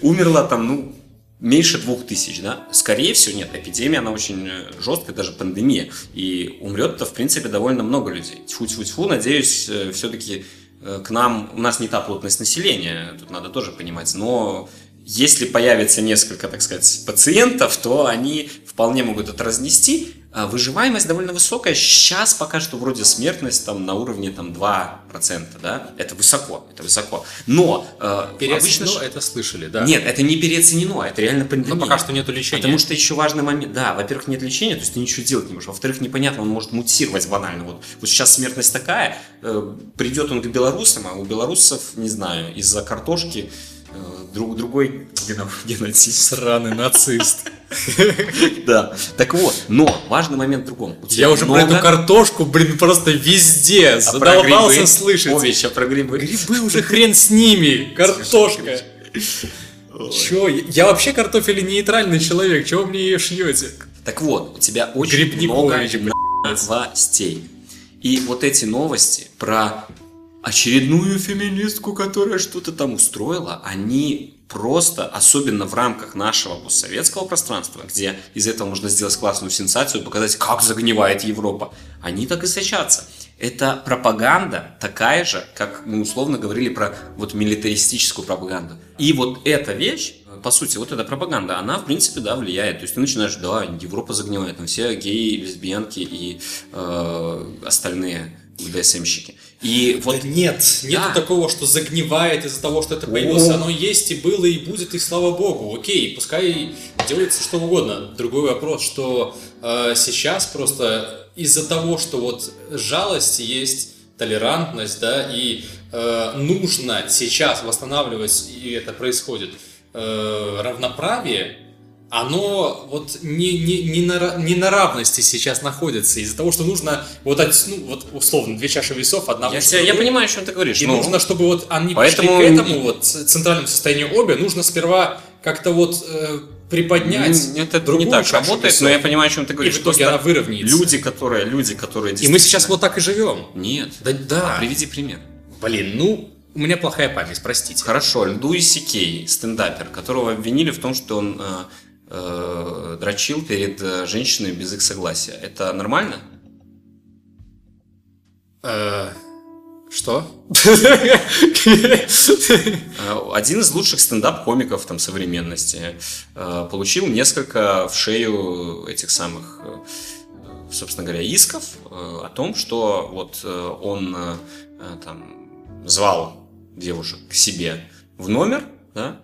умерло там, меньше 2000, да? Скорее всего, нет, эпидемия, она очень жесткая, даже пандемия. И умрет-то, в принципе, довольно много людей. Тьфу-тьфу-тьфу, надеюсь, все-таки у нас не та плотность населения, тут надо тоже понимать. Но если появится несколько, так сказать, пациентов, то они вполне могут это разнести. Выживаемость довольно высокая. Сейчас пока что вроде смертность там на уровне там, 2%, да? Это высоко, это высоко. Но переоценено обычно... это слышали, да? Нет, это не переоценено, это реально пандемия. Но пока что нет лечения. Потому что еще важный момент, да, во-первых, нет лечения, то есть ты ничего делать не можешь. Во-вторых, непонятно, он может мутировать банально. Вот сейчас смертность такая, придет он к белорусам, а у белорусов, не знаю, из-за картошки... Другой геноцист. Сраный нацист. Да. Так вот, но важный момент в другом. Я уже про эту картошку, просто везде задолбался слышать. Овечь, а про грибы? Грибы уже хрен с ними. Картошка. Чё? Я вообще картофель-нейтральный человек. Чего вы мне ее шьете? Так вот, у тебя очень много новостей. И вот эти новости про... очередную феминистку, которая что-то там устроила, они просто, особенно в рамках нашего постсоветского пространства, где из этого можно сделать классную сенсацию, показать, как загнивает Европа, они так и сочатся. Это пропаганда такая же, как мы условно говорили про вот милитаристическую пропаганду. И вот эта вещь, по сути, вот эта пропаганда, она, в принципе, да, влияет. То есть ты начинаешь, да, Европа загнивает, там все геи, лесбиянки и остальные БДСМщики. И вот... Да нет, нету такого, что загнивает из-за того, что это появилось. Оно есть и было, и будет, и слава богу. Окей, пускай делается что угодно. Другой вопрос, что сейчас просто из-за того, что вот жалость есть, толерантность, да, и нужно сейчас восстанавливать, и это происходит, равноправие, оно вот не на равности сейчас находится из-за того, что нужно вот, вот условно две чаши весов, одна весов. Я понимаю, о чем ты говоришь. И нужно, чтобы вот они поэтому... пришли к этому вот центральному состоянию обе, нужно сперва как-то вот приподнять. Нет, это не так работает, но я понимаю, о чем ты говоришь. И в итоге она выровняется. Люди, которые действительно... И мы сейчас вот так и живем. Нет. Да. Приведи пример. Блин, у меня плохая память, простите. Хорошо, Луи Си Кей, стендапер, которого обвинили в том, что он... дрочил перед женщиной без их согласия. Это нормально? Что? Один из лучших стендап-комиков там современности получил несколько в шею этих самых, собственно говоря, исков о том, что вот он там звал девушек к себе в номер, да?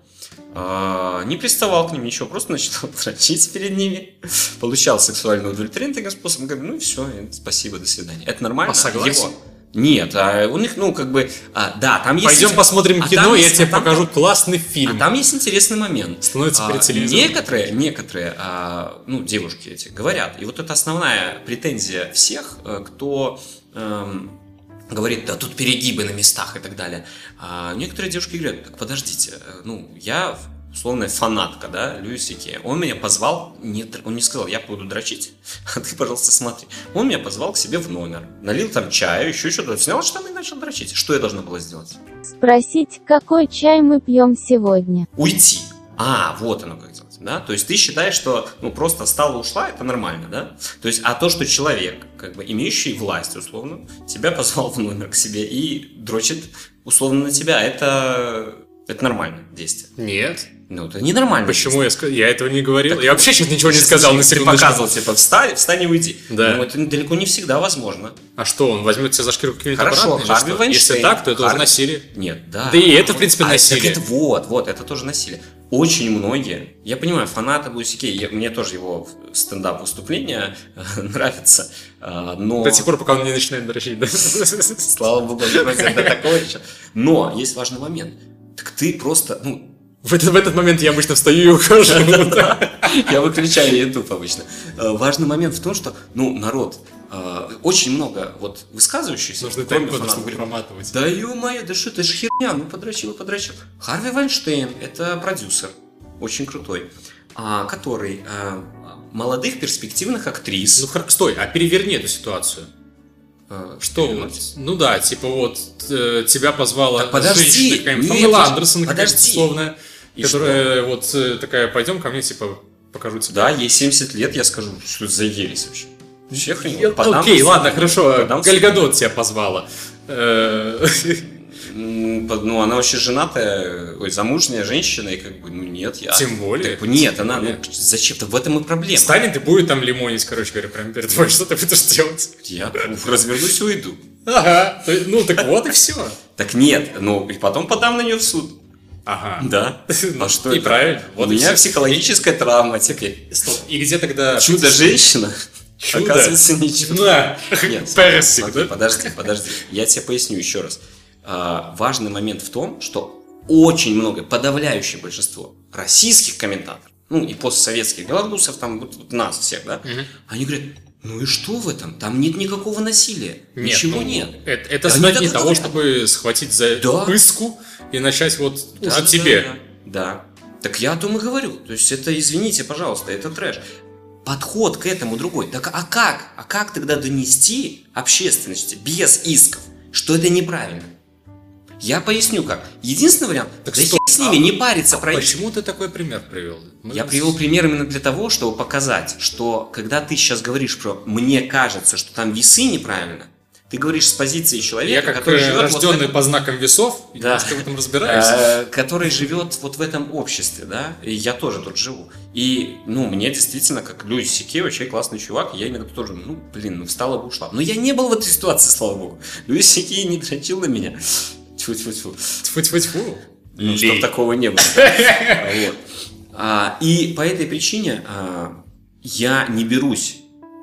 Не приставал к ним, ничего, просто начинал дрочить перед ними, получал сексуальное удовлетворение таким способом, говорит, все, спасибо, до свидания. Это нормально? Согласен. Нет, у них, да, там есть... Пойдем посмотрим кино, я тебе покажу классный фильм. А там есть интересный момент. Становится перед телевизором. Некоторые девушки эти говорят, и вот это основная претензия всех, кто... говорит, да, тут перегибы на местах и так далее. А некоторые девушки говорят, так подождите, я условная фанатка, да, Луи Си Кея. Он меня позвал, он не сказал, я буду дрочить, а ты, пожалуйста, смотри. Он меня позвал к себе в номер, налил там чаю, еще что-то, снял штаны и начал дрочить. Что я должна была сделать? Спросить, какой чай мы пьем сегодня. Уйти. А, вот оно как делать, да? То есть ты считаешь, что просто встала-ушла, это нормально, да? То есть, а то, что человек, имеющий власть, условно, тебя позвал в номер к себе и дрочит, условно, на тебя, это нормальное действие. Нет. Это не нормально. Почему я этого не говорил? Так, я вообще сейчас ничего не сказал. На секунду показывал, встань и уйди. Да. Но это далеко не всегда возможно. А что, он возьмет тебя за шкирку каким-нибудь аппаратом? Хорошо, Харви Вайнштейн. Если так, то это уже насилие. Нет, да. Да и это, в принципе, насилие. Так это это тоже насилие. Очень многие, я понимаю, фанаты Луи Си Кей, мне тоже его стендап-выступление нравится, но... До тех пор, пока он не начинает дрочить, да? Слава богу, до такого еще. Но есть важный момент. Так ты просто, В этот момент я обычно встаю и ухожу. Я выключаю YouTube обычно. Важный момент в том, что, народ... Очень много высказывающихся. Нужно темп проматывать. Да ё-моё, да что, это ж херня, подрочил. Харви Вайнштейн, это продюсер, очень крутой, который молодых перспективных актрис... Стой, а переверни эту ситуацию. Что? Тебя позвала... Так подожди, какая-нибудь Памела Андерсон, условная, которая такая, пойдем ко мне, покажу тебе. Да, ей 70 лет, я скажу, что заелись вообще. Окей, ладно, хорошо. Гал Гадот тебя позвала. Она вообще женатая, замужняя женщина, и нет, я... Тем более. Нет, она, зачем-то, в этом и проблема. Станет и будет там лимонить, прямо перед тобой, что ты будешь делать? Я развернусь и уйду. Ага, так вот и все. Так нет, и потом подам на нее в суд. Ага. Да. А что это? Правильно. У меня психологическая травма теперь. Стоп, и где тогда... Чудо-женщина? Чудо. Оказывается, не чудо. Да. Нет, смотри, подожди. Я тебе поясню еще раз. Важный момент в том, что очень много, подавляющее большинство российских комментаторов, и постсоветских белорусов, там вот нас всех, да, они говорят, и что в этом? Там нет никакого насилия. Нет, ничего нет. Это знак не того, чтобы схватить за пыску и начать от тебя. Да. Так я о том и говорю. То есть это, извините, пожалуйста, это трэш. Подход к этому другой. Так а как? А как тогда донести общественности без исков, что это неправильно? Я поясню как. Единственный вариант, так да стоп, с ними, не париться. Почему ты такой пример привел? Я привел пример именно для того, чтобы показать, что когда ты сейчас говоришь про «мне кажется, что там весы неправильно», ты говоришь с позиции человека, я, который живет рожденный вот этом... по знакам весов, да. Ты в этом разбираешься. Который живет вот в этом обществе, да, и я тоже тут живу. И, ну, мне действительно, как Луи Си Кей, вообще классный чувак, я именно тоже, встала бы ушла. Но я не был в этой ситуации, слава богу. Луи Си Кей не дрочил на меня. Тьфу-тьфу-тьфу. Тьфу-тьфу-тьфу. Ну, чтоб такого не было. И по этой причине я не берусь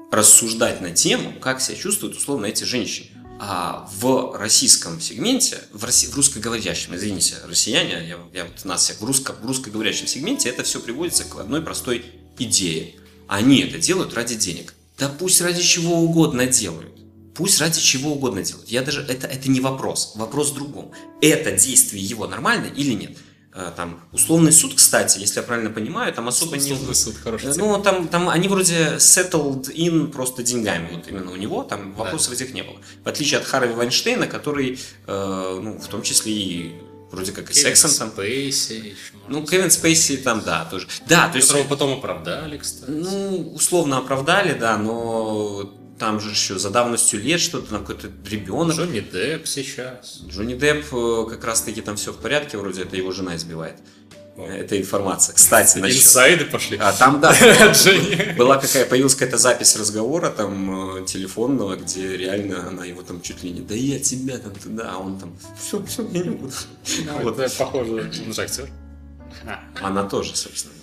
рассуждать на тему, как себя чувствуют условно эти женщины. А в российском сегменте, в русскоговорящем, извините, россияне, я вот нас всех, в русскоговорящем сегменте это все приводится к одной простой идее. Они это делают ради денег. Да пусть ради чего угодно делают. Пусть ради чего угодно делают. Я даже, это не вопрос. Вопрос в другом. Это действие его нормально или нет? Там, условный суд, кстати, если я правильно понимаю, там особо не... Условный суд, хороший тема. Ну, там они вроде settled in просто деньгами, вот именно у него, там вопросов этих не было. В отличие от Харви Вайнштейна, который, в том числе и вроде как и сексом там... Кевин Спейси. Ну, Кевин Спейси там, да, тоже. Да, то есть... Которого потом оправдали, кстати. Ну, условно оправдали, да, но... Там же еще за давностью лет что-то, там какой-то ребенок. Джонни Депп сейчас. Джонни Депп как раз-таки там все в порядке, вроде это его жена избивает. Это информация. Кстати, насчет... Инсайды пошли. А там, да, появилась какая-то запись разговора там телефонного, где реально она его там чуть ли не... Да я тебя там туда, а он там... Все, я не буду. Это похоже на актер. Она тоже, собственно,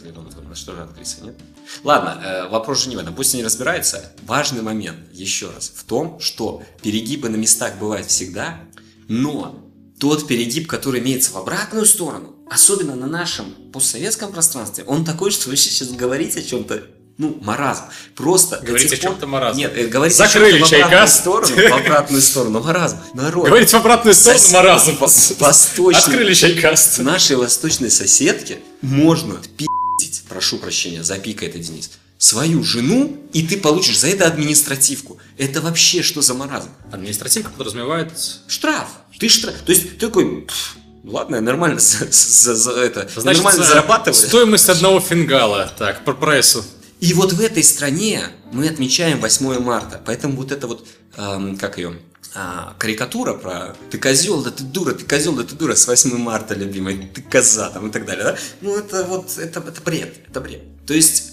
что же актриса, нет? Ладно, вопрос же не в этом, пусть они разбираются. Важный момент, еще раз, в том, что перегибы на местах бывают всегда, но тот перегиб, который имеется в обратную сторону, особенно на нашем постсоветском пространстве, он такой, что вы сейчас говорите о чем-то, маразм. Просто говорите о чем-то маразм. Нет, говорите закрыли о чем-то в обратную сторону, маразм. Народ. Говорите в обратную сторону, маразм. Открыли ЧайКаст. Нашей восточной соседке можно пи***ть, прошу прощения, запикай это, Денис, свою жену, и ты получишь за это административку. Это вообще что за маразм? Административка подразумевает... Штраф. То есть ты такой... Ладно, нормально зарабатываю. Стоимость одного фингала. Так, по прессу. И вот в этой стране мы отмечаем 8 марта, поэтому вот эта вот, карикатура про «ты козел, да ты дура, ты козел, да ты дура, с 8 марта, любимая, ты коза» там и так далее, да? Ну это вот, это бред, это бред. То есть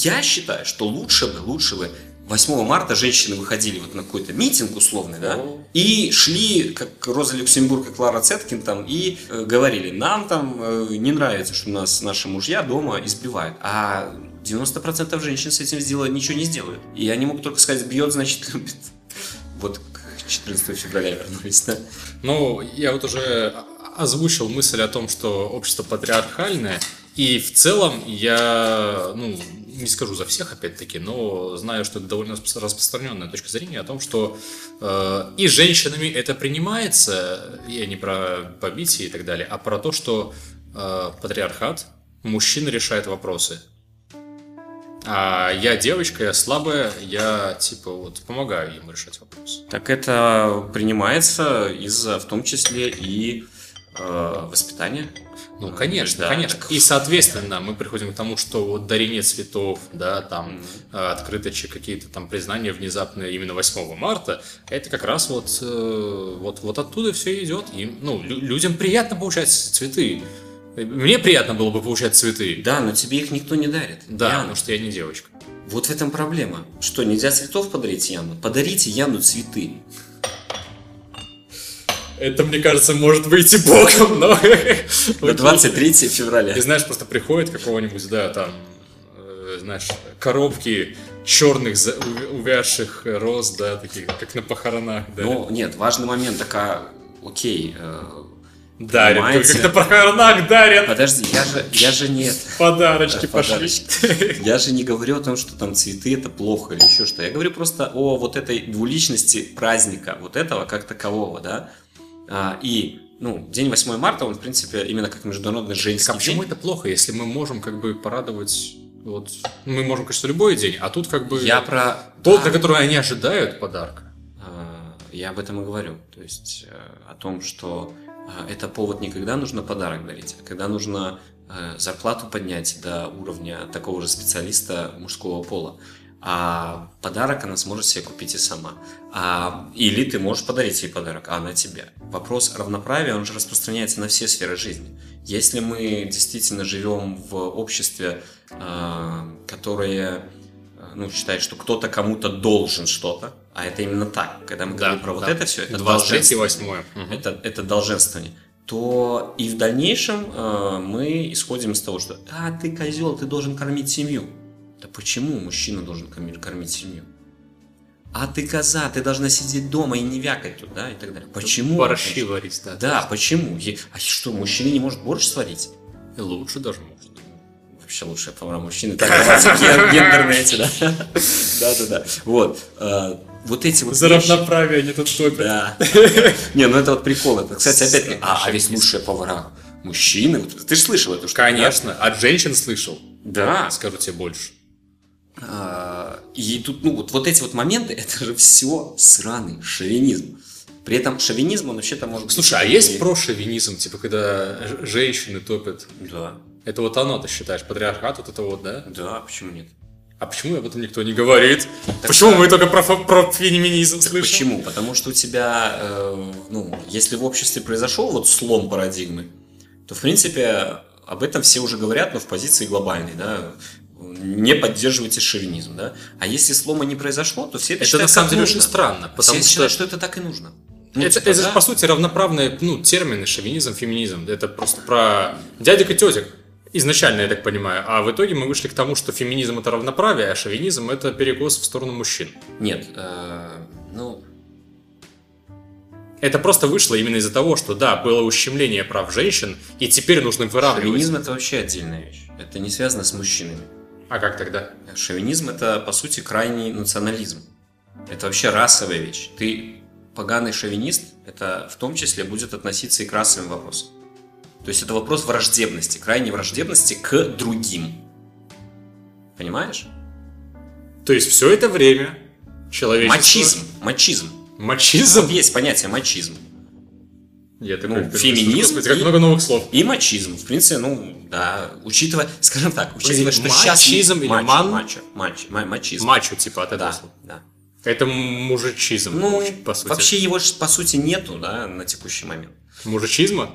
я считаю, что лучше бы 8 марта женщины выходили вот на какой-то митинг условный, да, и шли, как Роза Люксембург и Клара Цеткин там, и говорили: нам там не нравится, что нас наши мужья дома избивают, а... 90% женщин с этим ничего не сделают. И они могут только сказать: бьет, значит, любит. Вот к 14 февраля вернулись, да? Я вот уже озвучил мысль о том, что общество патриархальное. И в целом я, не скажу за всех, опять-таки, но знаю, что это довольно распространенная точка зрения о том, что и женщинами это принимается, я не про побитие и так далее, а про то, что патриархат, мужчина решает вопросы. А я девочка, я слабая, я помогаю ему решать вопрос. Так это принимается из-за, в том числе, и воспитания. Ну, конечно, да, конечно. Так... И, соответственно, мы приходим к тому, что вот дарение цветов, да, там, открыточек, какие-то там признания внезапные именно 8 марта, это как раз вот оттуда все идет. И, людям приятно получать цветы. Мне приятно было бы получать цветы. Да, но тебе их никто не дарит. Да, потому что я не девочка. Вот в этом проблема. Что, нельзя цветов подарить Яну? Подарите Яну цветы. Это, мне кажется, может выйти боком, но... 23 февраля. Ты знаешь, просто приходит какого-нибудь, да, там, знаешь, коробки... черных, увядших роз, да, таких, как на похоронах. Да. Нет, важный момент, такая, окей... Дарят, как-то про хорнак дарят. Подожди, я же нет. Подарочки пошли. Я же не говорю о том, что там цветы это плохо или еще что. Я говорю просто о вот этой двуличности праздника, вот этого как такового, да. День 8 марта, он, в принципе, именно как международный женский день. А почему это плохо, если мы можем порадовать... Вот, мы можем, конечно, любой день, а тут Я про... Тот, на который они ожидают подарка. Я об этом и говорю. То есть, о том, что... это повод не когда нужно подарок дарить, а когда нужно зарплату поднять до уровня такого же специалиста мужского пола. А подарок она сможет себе купить и сама. Или ты можешь подарить ей подарок, а она тебе. Вопрос равноправия, он же распространяется на все сферы жизни. Если мы действительно живем в обществе, которое считает, что кто-то кому-то должен что-то, а это именно так. Когда мы говорим про это все, это долженствование. Это долженствование. То и в дальнейшем мы исходим из того, что ты козел, ты должен кормить семью. Да почему мужчина должен кормить семью? А ты коза, ты должна сидеть дома и не вякать туда и так далее. Почему? Борщи варить, да. Да, почему? А что, мужчина не может борщ сварить? И лучше даже может. Вообще лучшая программа мужчины. Так, гендерные эти, да? Да-да-да. Вот эти вот за равноправие они тут топят. Да. Не, это вот прикол. Кстати, опять-таки, ведь лучшие повара мужчины. Ты же слышал это? Конечно, от женщин слышал. Да. Скажу тебе больше. И тут, вот эти вот моменты, это же все сраный шовинизм. При этом шовинизм, он вообще-то может быть... Слушай, а есть про шовинизм, когда женщины топят? Да. Это оно, ты считаешь, патриархат, да? Да, почему нет? А почему об этом никто не говорит? Почему мы только про феминизм слышим? Почему? Потому что у тебя, если в обществе произошел слом парадигмы, то, в принципе, об этом все уже говорят, но в позиции глобальной, да? Не поддерживайте шовинизм, да? А если слома не произошло, то все это считают, на самом деле нужно. Очень странно, потому что это так и нужно. Это же, по сути, равноправные термины: шовинизм, феминизм. Это просто про дядек и тетек. Изначально, я так понимаю. А в итоге мы вышли к тому, что феминизм — это равноправие, а шовинизм — это перекос в сторону мужчин. Нет, это просто вышло именно из-за того, что, да, было ущемление прав женщин, и теперь нужно выравнивать. Шовинизм — это вообще отдельная вещь. Это не связано с мужчинами. А как тогда? Шовинизм — это, по сути, крайний национализм. Это вообще расовая вещь. Ты поганый шовинист, это в том числе будет относиться и к расовым вопросам. То есть это вопрос враждебности, крайней враждебности к другим. Понимаешь? То есть все это время человечество... Мачизм. Вот есть понятие мачизм. Я такой, феминизм и... как много новых слов. И мачизм, в принципе, да, учитывая, что сейчас... Мачизм или ман? Мачизм. Мачо, от этого слова. Да. Это мужичизм, по сути. Вообще его, по сути, нету, да, на текущий момент. Мужичизма?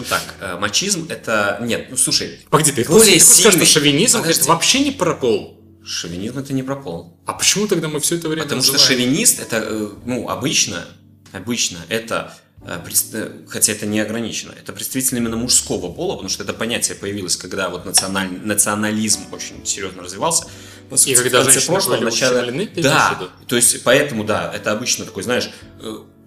Мачизм это... Нет, слушай. Погоди, ты хочешь сказать, что шовинизм это вообще не про пол? Шовинизм это не про пол. А почему тогда мы все это время называем? Потому что шовинист это, обычно это, хотя это не ограничено, это представитель именно мужского пола, потому что это понятие появилось, когда национализм очень серьезно развивался. И когда женщины были ущемлены? Да, то есть поэтому, да, это обычно такой, знаешь,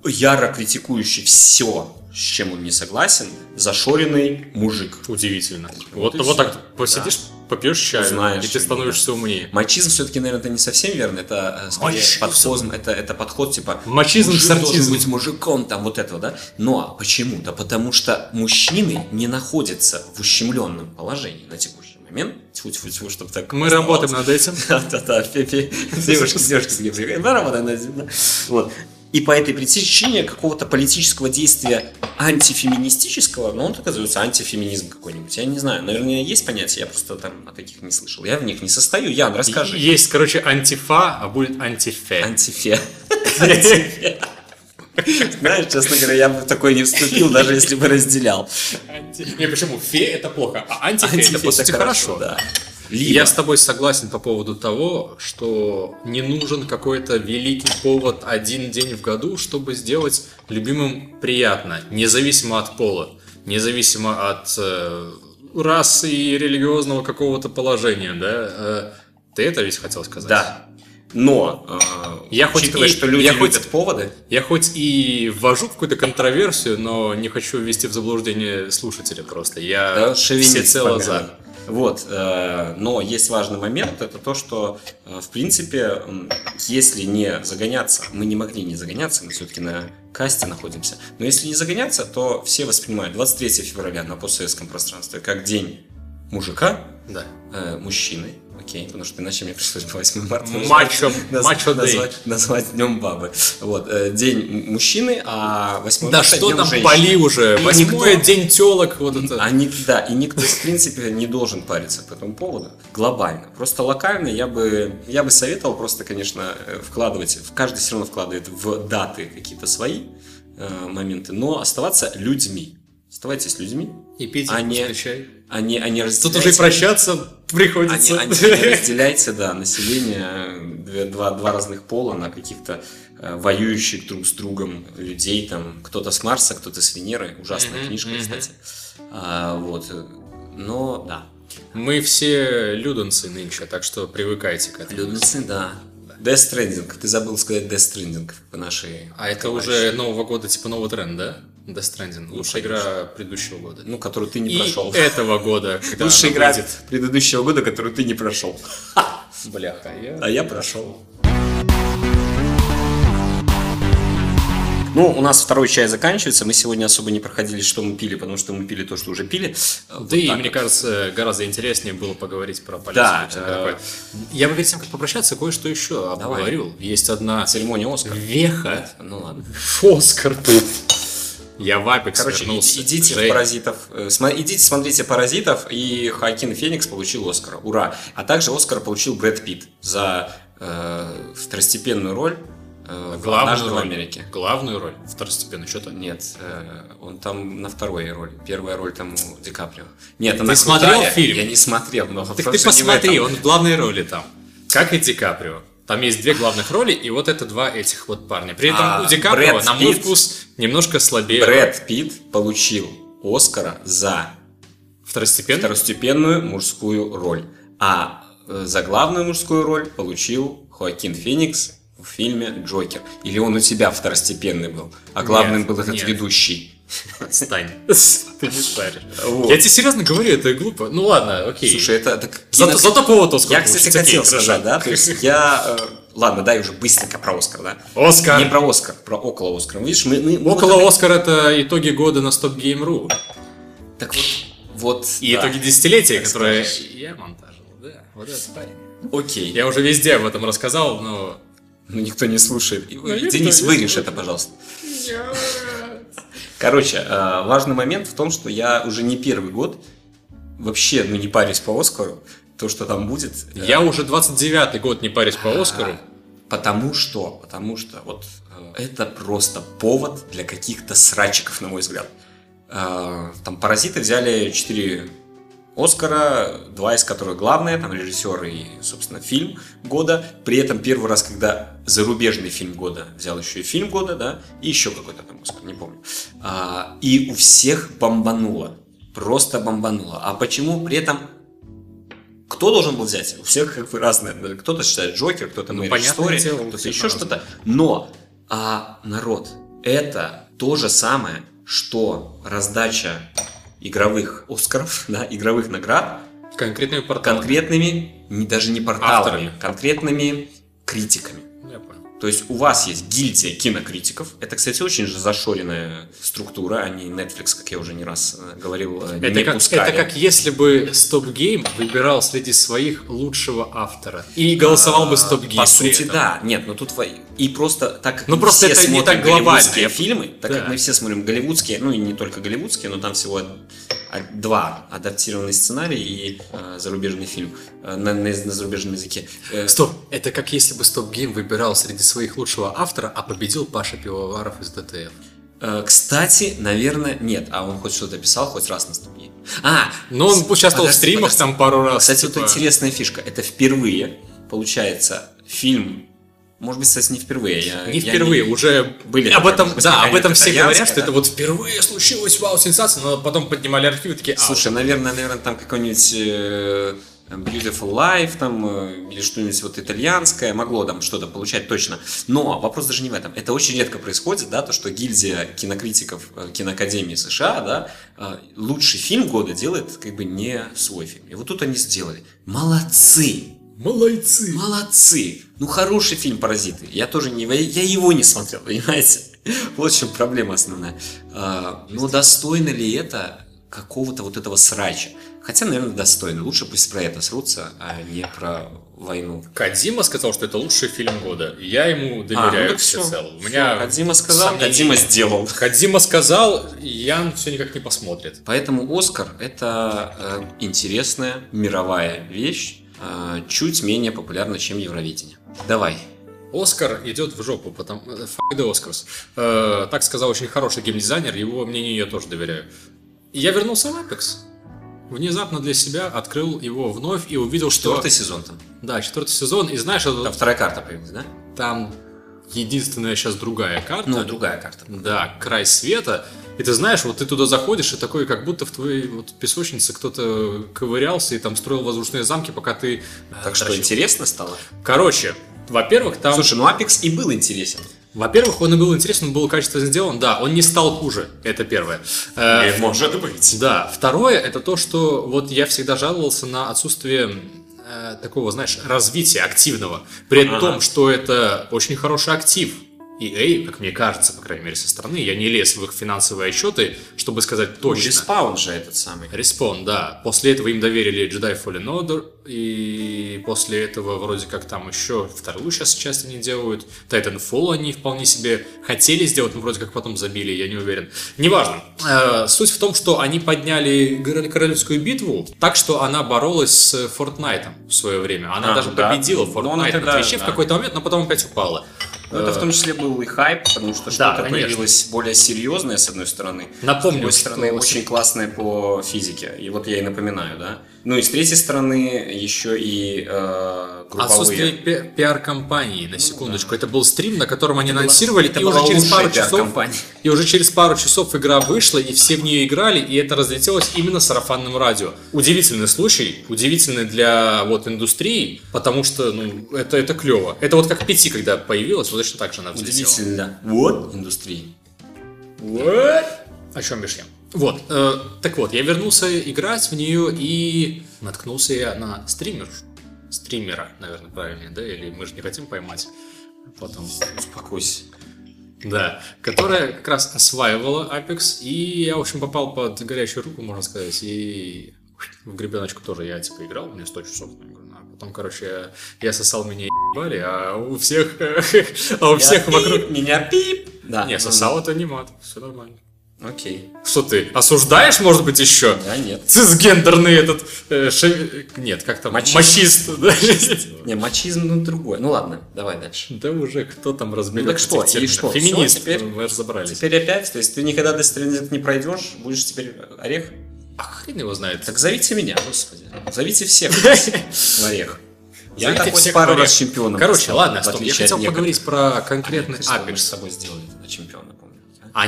яро критикующий все, с чем он не согласен, зашоренный мужик. Удивительно. Вот так посидишь, попьешь чаю, знаешь, и ты становишься умнее. Мачизм все-таки, наверное, это не совсем верно. Это скорее подход, это подход типа мачизм должен быть мужиком, там да. Но почему? Да потому что мужчины не находятся в ущемленном положении на текущий момент. Тьфу-тьфу-тьфу, чтобы так... Мы работаем над этим. Да-да-да, девушки с ним приходят. Мы работаем над этим, да. И по этой причине какого-то политического действия антифеминистического, он оказывается антифеминизм какой-нибудь. Я не знаю, наверное, есть понятия, я просто там о таких не слышал. Я в них не состою. Ян, расскажи. Есть, антифа, а будет антифе. Антифе. Знаешь, честно говоря, я бы в такой не вступил, даже если бы разделял. Не, почему? Фе это плохо, а антифе это просто хорошо. Я с тобой согласен по поводу того, что не нужен какой-то великий повод один день в году, чтобы сделать любимым приятно, независимо от пола, независимо от расы и религиозного какого-то положения, да? Ты это ведь хотел сказать? Да. Но, я учитывая, что люди любят поводы... Я хоть и ввожу в какую-то контроверсию, но не хочу ввести в заблуждение слушателя просто. Я всецело за... но есть важный момент, это то, что, в принципе, если не загоняться, мы не могли не загоняться, мы все-таки на касте находимся, но если не загоняться, то все воспринимают 23 февраля на постсоветском пространстве как день мужика, да. Мужчиной. Окей, потому что иначе мне пришлось по 8 марта назвать днем бабы. Вот, день мужчины, а 8 марта днем женщины. Да что там, пали уже, 8-е день телок. Вот это. Да, и никто, в принципе, не должен париться по этому поводу глобально. Просто локально я бы советовал просто, конечно, вкладывать, каждый все равно вкладывает в даты какие-то свои моменты, но оставаться людьми. Оставайтесь людьми. И пить, и чай. Тут уже и прощаться приходится. Они разделяйте, да, население, два разных пола на каких-то воюющих друг с другом людей, там, кто-то с Марса, кто-то с Венеры. Ужасная книжка, кстати. Вот. Но, да. Мы все людонцы нынче, так что привыкайте к этому. Людонцы, да. Death Stranding. Ты забыл сказать Death Stranding по нашей... А это уже Нового года, типа новый тренд, да? Death Stranding. Лучшая игра предыдущего года. Ну, которую ты не прошел. И этого года. Лучшая игра предыдущего года, которую ты не прошел. Бляха. А я прошел. Ну, у нас второй чай заканчивается. Мы сегодня особо не проходили, что мы пили, потому что мы пили то, что уже пили. Да, вот и мне кажется, гораздо интереснее было поговорить про политику. Да. Я бы перед тем, как попрощаться, кое-что еще обговорил. Есть одна церемония Оскар. Веха. Ну ладно. Оскар. Я в Apex вернулся. Идите в Паразитов. Идите, смотрите Паразитов, и Хоакин Феникс получил Оскара. Ура! А также Оскар получил Брэд Питт за второстепенную роль. Главную роль в Америке. Главную роль? Второстепенную что-то? Нет, он там на второй роли. Первая роль там у Ди Каприо. Нет, ты смотрел фильм? Я не смотрел, но... Так ты посмотри, он в главной роли там. Как и Ди Каприо. Там есть две главных роли, и вот это два этих вот парня. При этом у Ди Каприо, на мой вкус, немножко слабее. Брэд Питт получил Оскара за второстепенную мужскую роль. А за главную мужскую роль получил Хоакин Феникс в фильме «Джокер». Или он у тебя второстепенный был, а главным был этот ведущий. Отстань. Ты не старишь. Вот. Я тебе серьезно говорю, это глупо. Ну ладно, окей. Слушай, это так... Зато повод Оскар. Я, кстати, хотел сказать, да? То есть я... Ладно, дай уже быстренько про Оскар, да? Оскар! Не про Оскар, про около Оскара. Видишь, мы около вот Оскар — это итоги года на StopGame.ru. Так вот... И итоги десятилетия, которые... Я монтажил, да. Вот этот парень. Окей. Я уже везде об этом рассказал, но... Ну никто не слушает. Денис, вырежь это, пожалуйста. Короче, важный момент в том, что я уже не первый год вообще не парюсь по Оскару, то, что там будет. Я уже 29-й год не парюсь по Оскару. Потому что вот это просто повод для каких-то срачиков, на мой взгляд. Там «Паразиты» взяли 4 Оскара, 2 из которых главные, там режиссер и, собственно, фильм года. При этом первый раз, когда зарубежный фильм года взял еще и фильм года, да, и еще какой-то там Оскар, не помню. И у всех бомбануло, просто бомбануло. А почему при этом кто должен был взять? У всех как бы разные. Кто-то считает «Джокер», кто-то «Marriage Story», кто-то еще что-то. Но народ, это то же самое, что раздача игровых Оскаров, да, игровых наград конкретными, даже не порталами, конкретными критиками. Я понял. То есть у вас есть гильдия кинокритиков. Это, кстати, очень же зашоренная структура. Они Netflix, как я уже не раз говорил, не пускали. Это как если бы StopGame выбирал среди своих лучшего автора и голосовал бы StopGame. По сути, да. Нет, но тут и просто так. Ну просто это не так голливудские фильмы, так как мы все смотрим голливудские, ну и не только голливудские, но там всего 2 адаптированные сценарии и зарубежный фильм на зарубежном языке. Стоп, это как если бы StopGame выбирал среди своих лучшего автора, а победил Паша Пивоваров из ДТФ. Кстати, наверное, нет. А он хоть что-то писал, хоть раз на StopGame. Но он участвовал в стримах там пару раз. Кстати, вот интересная фишка. Это впервые, получается, фильм... Может быть, кстати, не впервые. Уже были. Об этом все говорят, что это вот впервые случилось, вау, сенсация, но потом поднимали архивы такие... Слушай, наверное, там какой-нибудь Beautiful Life, там, или что-нибудь вот итальянское, могло там что-то получать точно. Но вопрос даже не в этом. Это очень редко происходит, да, то, что гильдия кинокритиков киноакадемии США, да, лучший фильм года делает как бы не свой фильм. И вот тут они сделали. Молодцы! Ну, хороший фильм «Паразиты». Я его не смотрел, понимаете? Вот в чем проблема основная. Но достойно ли это какого-то вот этого срача? Хотя, наверное, достойно. Лучше пусть про это срутся, а не про войну. Кодзима сказал, что это лучший фильм года. Я ему доверяю, ну всецело. Кодзима сказал, Кодзима сделал. Кодзима сказал, Ян все никак не посмотрит. Поэтому Оскар – это интересная мировая вещь, чуть менее популярна, чем Евровидение. Давай. Оскар идет в жопу, потому... Fuck the Oscars. Так сказал очень хороший геймдизайнер, его мнению я тоже доверяю. Я вернулся в Apex. Внезапно для себя открыл его вновь и увидел, что... Четвертый сезон там. Да, четвертый сезон, и знаешь... Там это... вторая карта появилась, да? Там единственная сейчас другая карта. Ну, другая карта. Да, край света. И ты знаешь, вот ты туда заходишь, и такой, как будто в твоей вот песочнице кто-то ковырялся и там строил воздушные замки, пока ты... Так что, интересно стало? Короче, во-первых, там... Слушай, ну Apex и был интересен. Во-первых, он и был интересен, он был качественно сделан, да, он не стал хуже, это первое. Может быть. Да, второе, это то, что вот я всегда жаловался на отсутствие такого, знаешь, развития активного, при том, что это очень хороший актив. EA, как мне кажется, по крайней мере, со стороны, я не лез в их финансовые отчеты, чтобы сказать точно. Респаун же этот самый. Респаун, да. После этого им доверили Jedi Fallen Order, и после этого вроде как там еще вторую сейчас часть они делают. Titanfall они вполне себе хотели сделать, но вроде как потом забили, я не уверен. Неважно. Суть в том, что они подняли королевскую битву так, что она боролась с Fortnite в свое время. Она даже победила Fortnite на Твиче в какой-то момент, но потом опять упала. Ну, это в том числе был и хайп, потому что да, что-то конечно. Появилось более серьезное, с одной стороны. Напомню, с другой стороны, очень классное по физике. И вот я и напоминаю, да. Ну и с третьей стороны, еще и групповые. Отсутствие пиар-компании, на секундочку. Да. Это был стрим, на котором они анонсировали, и уже через пару часов, игра вышла, и все в нее играли, и это разлетелось именно сарафанным радио. Удивительный случай, удивительный для вот индустрии, потому что ну, это клево. Это вот как PT, когда появилось, вот точно так же она взлетела. Удивительно. Вот индустрии. Вот. О чем бишь я? Вот, так вот, я вернулся играть в нее и наткнулся я на стримера, наверное, правильнее, да? Или мы же не хотим поймать потом. Успокойся. Да, которая как раз осваивала Apex, и я, в общем, попал под горячую руку, можно сказать, и в гребеночку тоже я, типа, играл, мне 100 часов, а потом, короче, я сосал, меня ебали, а у всех, вокруг... Меня пип! Да. Не, сосал это не мат, все нормально. Окей. Что ты, осуждаешь, может быть, еще? Да, нет. Цисгендерный этот... Нет, как там? Мачист. Не, мачизм, ну, другой. Ну, ладно, давай дальше. Да уже кто там разберет? Ну, так что, и что? Феминист, мы разобрались. Теперь опять? То есть, ты никогда до стрелянок не пройдешь, будешь теперь орех? А хрен его знает. Так зовите меня, господи. Зовите всех в орех. Я такой пару раз чемпионом. Короче, ладно, стоп. Я хотел поговорить про конкретный Apex. С собой сделали чемпиона.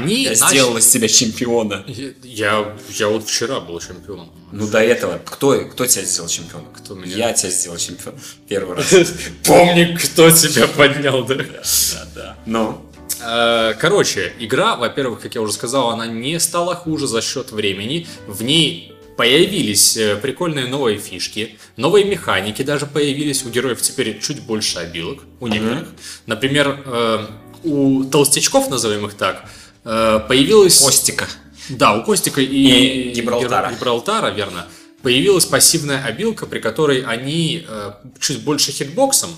Я сделал из тебя чемпиона. Я вот вчера был чемпионом. Ну до этого. Кто тебя сделал чемпионом? Кто меня? Я тебя сделал чемпионом. Первый раз. Помни, кто тебя поднял, да? Да. Ну. Короче, игра, во-первых, как я уже сказал, она не стала хуже за счет времени. В ней появились прикольные новые фишки, новые механики даже появились. У героев теперь чуть больше обилок, у некоторых. Например, у толстячков, назовем их так, появилась... Костика. Да, у Костика и Гибралтара, верно. Появилась пассивная обилка, при которой они чуть больше хитбоксом,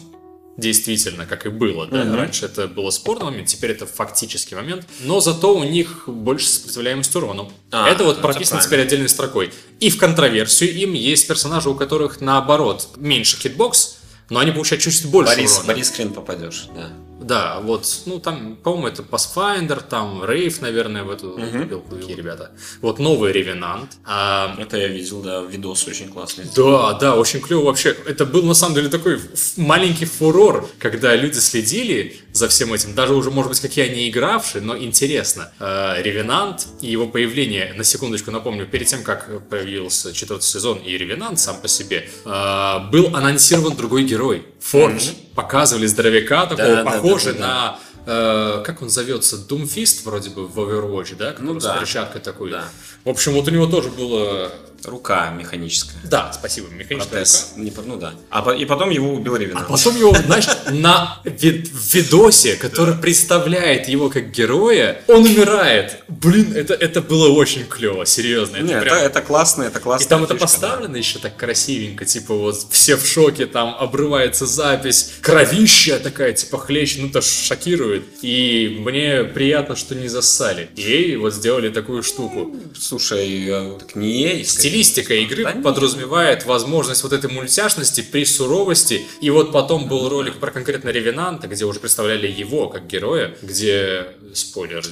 действительно, как и было. Да? Раньше это было спорный момент, теперь это фактический момент. Но зато у них больше сопротивляемость урону. Это вот прописано теперь отдельной строкой. И в контроверсию им есть персонажи, у которых, наоборот, меньше хитбокс, но они получают чуть больше урона. Борис Крин попадешь, да. Да, вот, ну там, по-моему, это Pathfinder, там Рейв, наверное, в эту белку, такие ребята. Вот новый Ревенант. Это я видел, да, видос очень классный. Да, очень клево вообще. Это был, на самом деле, такой маленький фурор, когда люди следили за всем этим. Даже уже, может быть, какие они игравшие, но интересно. Ревенант и его появление, на секундочку напомню, перед тем, как появился четвертый сезон и Ревенант сам по себе, был анонсирован другой герой, Фордж. Показывали здоровяка такого, похожего на, как он зовется, Думфист вроде бы в Overwatch, да? Который с перчаткой такой. Да. В общем, вот у него тоже было Рука механическая. Да, спасибо, механическая рука. Ну да. И потом его убил Ревенант. А потом его, знаешь, на видосе, который представляет его как героя, он умирает. Блин, это было очень клево, серьезно. Это классно, это классно. И там это поставлено еще так красивенько, типа вот все в шоке, там обрывается запись, кровища такая, типа хлещ, ну это шокирует. И мне приятно, что не зассали. И вот сделали такую штуку. Слушай, так не ей. Стилистика игры подразумевает возможность вот этой мультяшности при суровости. И вот потом был ролик про конкретно Ревенанта, где уже представляли его как героя, где спойлер,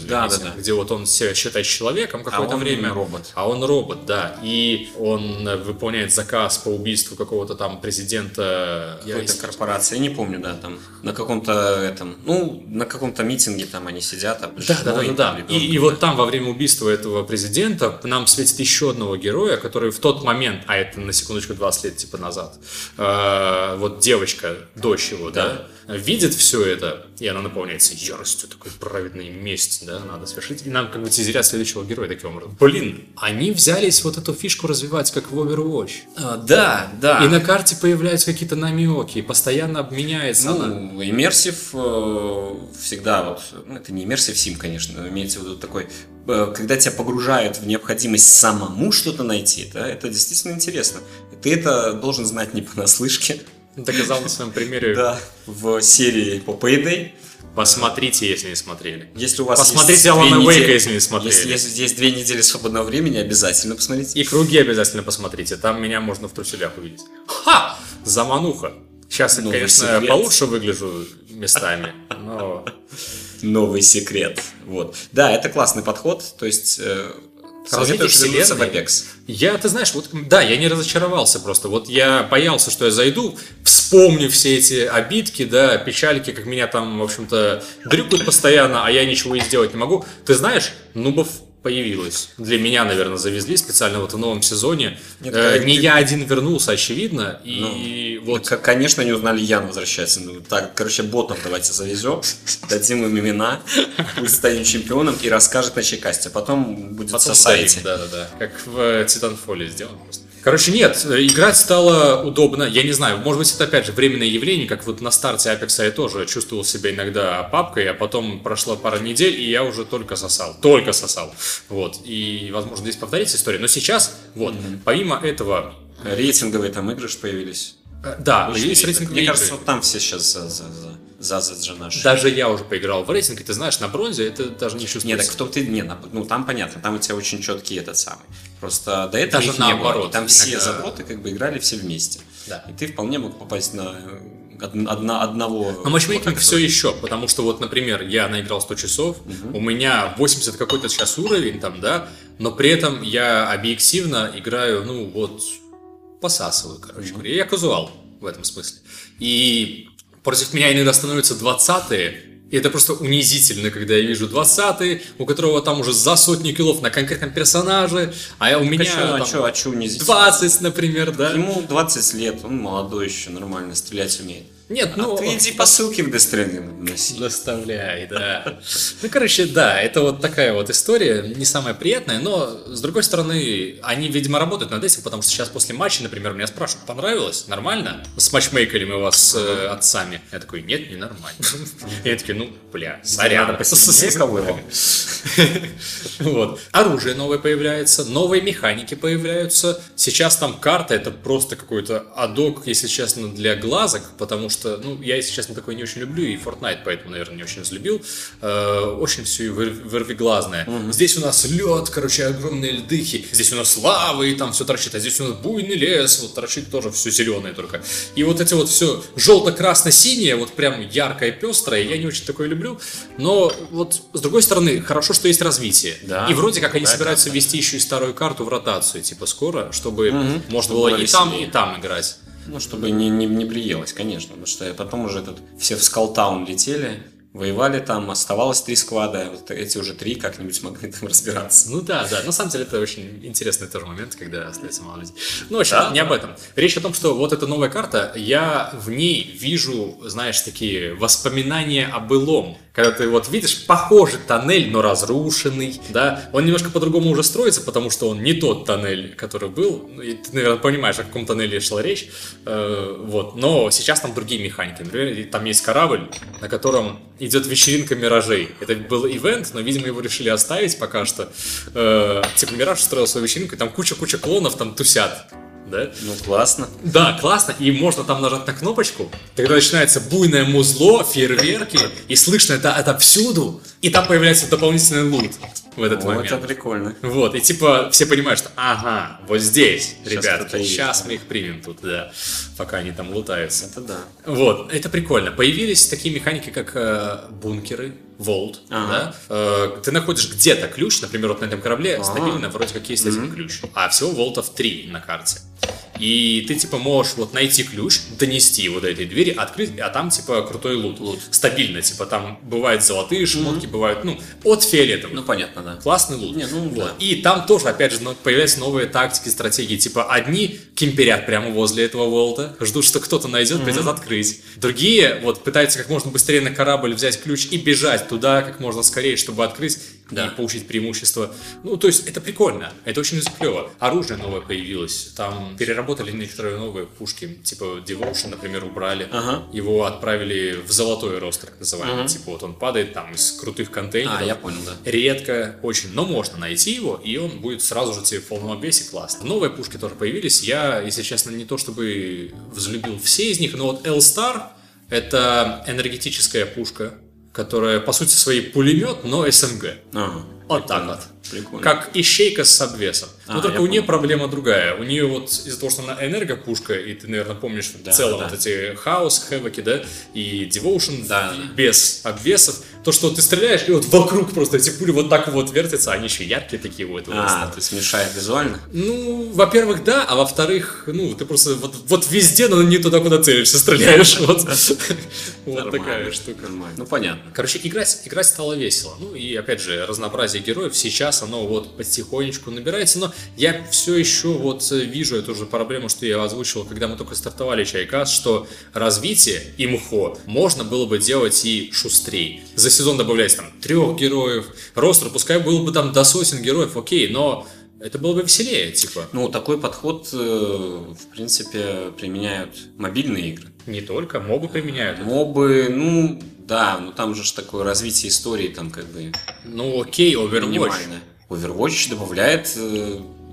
где вот он себя считает человеком какое-то время, а он робот, да, и он выполняет заказ по убийству какого-то там президента какой-то корпорации, я не помню, да, там на каком-то этом, ну на каком-то митинге там они сидят, и вот там во время убийства этого президента нам светит еще одного героя, который в тот момент, а это на секундочку 20 лет типа назад, вот девочка, дочь его, видит все это, и она наполняется яростью, такой праведной месть, да, надо совершить, и нам как бы тизерят следующего героя таким образом. Блин, они взялись вот эту фишку развивать, как в Overwatch. Да. И на карте появляются какие-то намеки, постоянно обменяется. Ну, иммерсив всегда вот, ну это не иммерсив сим, конечно, имеется в виду такой, когда тебя погружают в необходимость самому что-то найти, да, это действительно интересно. Ты это должен знать не понаслышке. Доказал на своем примере. Да, в серии по Payday. Посмотрите, если не смотрели. Если у вас посмотрите Алана Уэйка, если не смотрели. Если здесь 2 недели свободного времени, обязательно посмотрите. И круги обязательно посмотрите. Там меня можно в труселях увидеть. Ха! Замануха. Сейчас, новый конечно, секрет. Получше выгляжу местами, но... Новый секрет. Вот. Да, это классный подход. То есть... Советую вернуться в Apex. Ты знаешь, вот да, я не разочаровался просто. Вот я боялся, что я зайду, вспомню все эти обидки, да, печальки, как меня там, в общем-то, дрюкают постоянно, а я ничего и сделать не могу. Ты знаешь, нубов появилось. Для меня, наверное, завезли специально вот в новом сезоне. Нет, я один вернулся, очевидно. И вот... Так, конечно, не узнали, Ян возвращается. Так, короче, ботов давайте завезем, дадим им имена, пусть станем чемпионом и расскажет на ЧайКасте. Потом будет сосайте. Да. Как в Titanfall сделано просто. Короче, нет, играть стало удобно, я не знаю, может быть, это опять же временное явление, как вот на старте Apex я тоже чувствовал себя иногда папкой, а потом прошла пара недель, и я уже только сосал, вот, и, возможно, здесь повторится история, но сейчас, вот, помимо этого... Рейтинговые там игры же появились. Да, появились рейтинговые игры. Мне кажется, вот там все сейчас за. Даже я уже поиграл в рейтинг, и ты знаешь, на бронзе это даже не чувствуется. Нет, так в том-то и... Ну, там понятно, там у тебя очень четкий этот самый. Просто до этого даже наоборот. Там все заботы как бы играли все вместе. Да. И ты вполне мог попасть на... одного... Но матчмейкинг все еще, потому что вот, например, я наиграл 100 часов, у меня 80 какой-то сейчас уровень там, да, но при этом я объективно играю, ну, вот, посасываю, короче говоря. Я казуал в этом смысле. И... Против меня иногда становятся 20-е, и это просто унизительно, когда я вижу 20-е, у которого там уже за сотни киллов на конкретном персонаже, а у меня там 20, например, да? Ему 20 лет, он молодой еще, нормально стрелять умеет. Нет, ты иди по ссылке в Дестрендинг носи. Доставляй, да. Ну, короче, да, это вот такая вот история, не самая приятная, но, с другой стороны, они, видимо, работают над этим, потому что сейчас после матча, например, меня спрашивают, понравилось, нормально? С матчмейкерами у вас с отцами? Я такой, нет, не нормально. Я такой, сорян. Вот. Оружие новое появляется, новые механики появляются. Сейчас там карта, это просто какой-то адок, если честно, для глазок, потому что я, если честно, такой не очень люблю, и Fortnite поэтому, наверное, не очень разлюбил. Очень все вырвиглазное. Здесь у нас лед, короче, огромные льдыхи. Здесь у нас лавы, и там все торчит. А здесь у нас буйный лес, вот торчит тоже все зеленое только. И вот эти вот все желто-красно-синее, вот прям яркое, пестрое, я не очень такое люблю. Но вот, с другой стороны, хорошо, что есть развитие. Да. И вроде как они собираются ввести еще и старую карту в ротацию, типа скоро, чтобы можно было и там играть. Ну, чтобы не приелось, конечно, потому что потом уже все в Скалтаун летели, воевали там, оставалось 3 сквада, вот эти уже 3 как-нибудь могли там разбираться. Ну да, на самом деле это очень интересный тоже момент, когда остается мало людей. Ну, в общем, не об этом. Речь о том, что вот эта новая карта, я в ней вижу, знаешь, такие воспоминания о былом. Когда ты вот видишь, похожий тоннель, но разрушенный, да, он немножко по-другому уже строится, потому что он не тот тоннель, который был, и ты, наверное, понимаешь, о каком тоннеле шла речь, вот, но сейчас там другие механики, например, там есть корабль, на котором идет вечеринка миражей, это был ивент, но, видимо, его решили оставить пока что, типа, Мираж устроил свою вечеринку, и там куча-куча клонов там тусят. Да? Ну, классно. Да, классно. И можно там нажать на кнопочку, тогда начинается буйное музло, фейерверки, и слышно это отовсюду, и там появляется дополнительный лут в этот момент. Это прикольно. Вот, и типа все понимают, что ага, вот здесь, ребятки, сейчас мы их примем тут, да, пока они там лутаются. Это да. Вот, это прикольно. Появились такие механики, как бункеры. Волт, ага. Да? Ты находишь где-то ключ, например, вот на этом корабле стабильно вроде как есть один ключ, а всего волтов 3 на карте. И ты типа можешь вот найти ключ, донести его до этой двери, открыть, а там типа крутой лут. Стабильно, типа там бывают золотые шмотки, бывают, ну, от фиолетовых. Ну, понятно, да. Классный лут. Не, ну, вот. Да. И там тоже, опять же, появляются новые тактики, стратегии. Типа одни кемперят прямо возле этого волта, ждут, что кто-то найдет, придет открыть. Другие вот пытаются как можно быстрее на корабль взять ключ и бежать туда как можно скорее, чтобы открыть. Да. И получить преимущество. Ну, то есть, это прикольно, это очень клево. Оружие новое появилось, там переработали некоторые новые пушки, типа Devotion, например, убрали, его отправили в золотой рост, так называемый, типа вот он падает там из крутых контейнеров. Я понял, да. Редко очень, но можно найти его, и он будет сразу же тебе в полном обвесе классно. Новые пушки тоже появились, я, если честно, не то чтобы взлюбил все из них, но вот L-Star, это энергетическая пушка, которая, по сути, своей пулемет, но СМГ. Вот так вот. Прикольно. Как ищейка с обвесом. Но только у нее проблема другая. У нее вот из-за того, что она энергопушка, и ты, наверное, помнишь в целом вот эти хаос, хэвоки, да, и Devotion без обвесов, то, что ты стреляешь, и вот вокруг просто эти пули вот так вот вертятся, они еще яркие такие вот. То есть мешает визуально? Ну, во-первых, да, а во-вторых, ну, ты просто вот везде, но не туда, куда целишься, стреляешь. Вот такая штука. Нормально. Ну, понятно. Короче, играть стало весело. Ну, и, опять же, разнообразие героев сейчас оно вот потихонечку набирается, но я все еще вот вижу эту же проблему, что я озвучивал, когда мы только стартовали ЧайКаст, что развитие и МХО можно было бы делать и шустрее. За сезон добавлять там 3 героев, ростер, пускай было бы там до 100 героев, окей, но это было бы веселее, типа. Ну, такой подход, в принципе, применяют мобильные игры. Не только, мобы применяют. Мобы, ну... Да, но там же такое развитие истории, там как бы... Ну окей, Overwatch. Overwatch добавляет...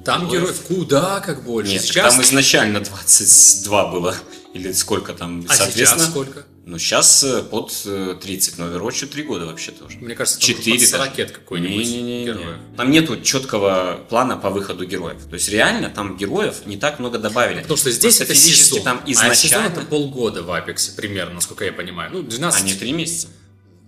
там героев куда как больше. Нет, сейчас... там изначально 22 было. Или сколько там, соответственно. А сейчас сколько? Ну сейчас под 30, но Overwatch 3 года вообще тоже. Мне кажется, там 4, под 40 даже. Какой-нибудь героев. Там нету четкого плана по выходу героев. То есть реально там героев не так много добавили. Потому что здесь просто это физически сезон. Там изначально... А сезон это полгода в Apex примерно, насколько я понимаю. Ну 12... А не 3 месяца.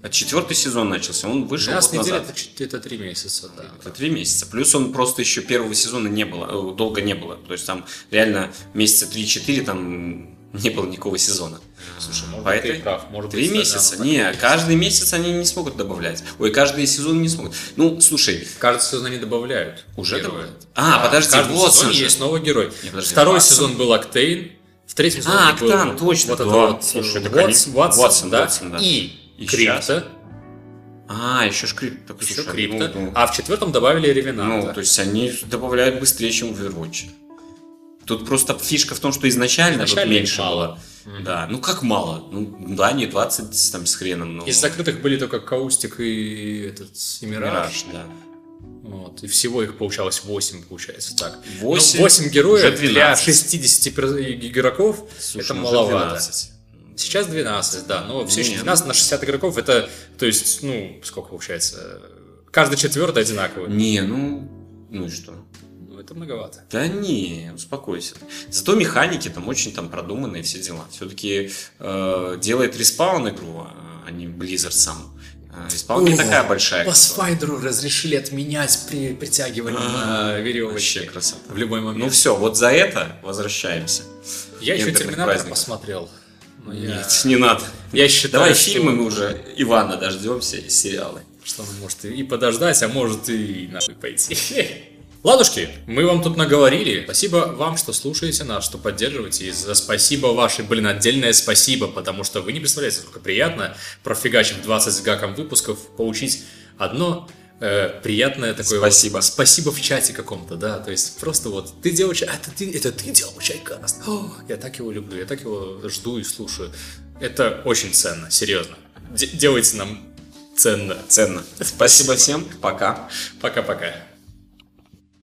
А 4-й сезон начался, он вышел год назад. Это 3 месяца, да. Это 3 месяца. Плюс он просто еще первого сезона не было, долго не было. То есть там реально месяца 3-4 там... не было никакого сезона. Слушай, может, ты прав. Может 3 быть, месяца. Да, не, каждый месяц они не смогут добавлять. Ой, каждый сезон не смогут. Ну, слушай. Каждый сезон они добавляют. Уже добавляют. Подожди, вот сезон же. Есть новый герой. Не, подожди, Второй сезон был Октейн. В третьем сезоне был... Октан, точно. Вот это Ватсон, да? И Крипто. Еще Крипто. А в 4-м добавили Ревенанта. Ну, то есть они добавляют быстрее, чем в Overwatch. Тут просто фишка в том, что изначально тут меньше мало. Да, ну как мало? Ну да, не 20 там с хреном. Но... Из закрытых были только Каустик и Мираж. Да. Вот. И всего их получалось 8, получается так. 8 героев для 60 игроков. Слушай, это маловато. 12. Сейчас 12, да. Но все еще 12 на 60 игроков это, то есть, ну, сколько получается? Каждый 4-й одинаковый. Не, ну и что? Это многовато. Да не, успокойся. Зато механики там очень там продуманные все дела. Все-таки делает респаун игру, а не Blizzard сам. Респаун не такая большая. По Спайдеру разрешили отменять при притягивании веревочки. Вообще красота. В любой момент. Ну все, вот за это возвращаемся. Я еще Терминатор посмотрел. Нет, не надо. Я считаю, давай фильмы мы уже Ивана дождемся и сериалы. Что он может и подождать, а может и нахуй пойти. Ладушки, мы вам тут наговорили. Спасибо вам, что слушаете нас, что поддерживаете. И за спасибо ваше, отдельное спасибо, потому что вы не представляете, сколько приятно, профигачив 20 с гаком выпусков, получить одно приятное такое спасибо. Вот, спасибо в чате каком-то, да, то есть просто вот ты делал чай, это ты делал чайкаст. О, я так его люблю, я так его жду и слушаю. Это очень ценно, серьезно. Делайте нам ценно. Спасибо всем, пока. Пока-пока.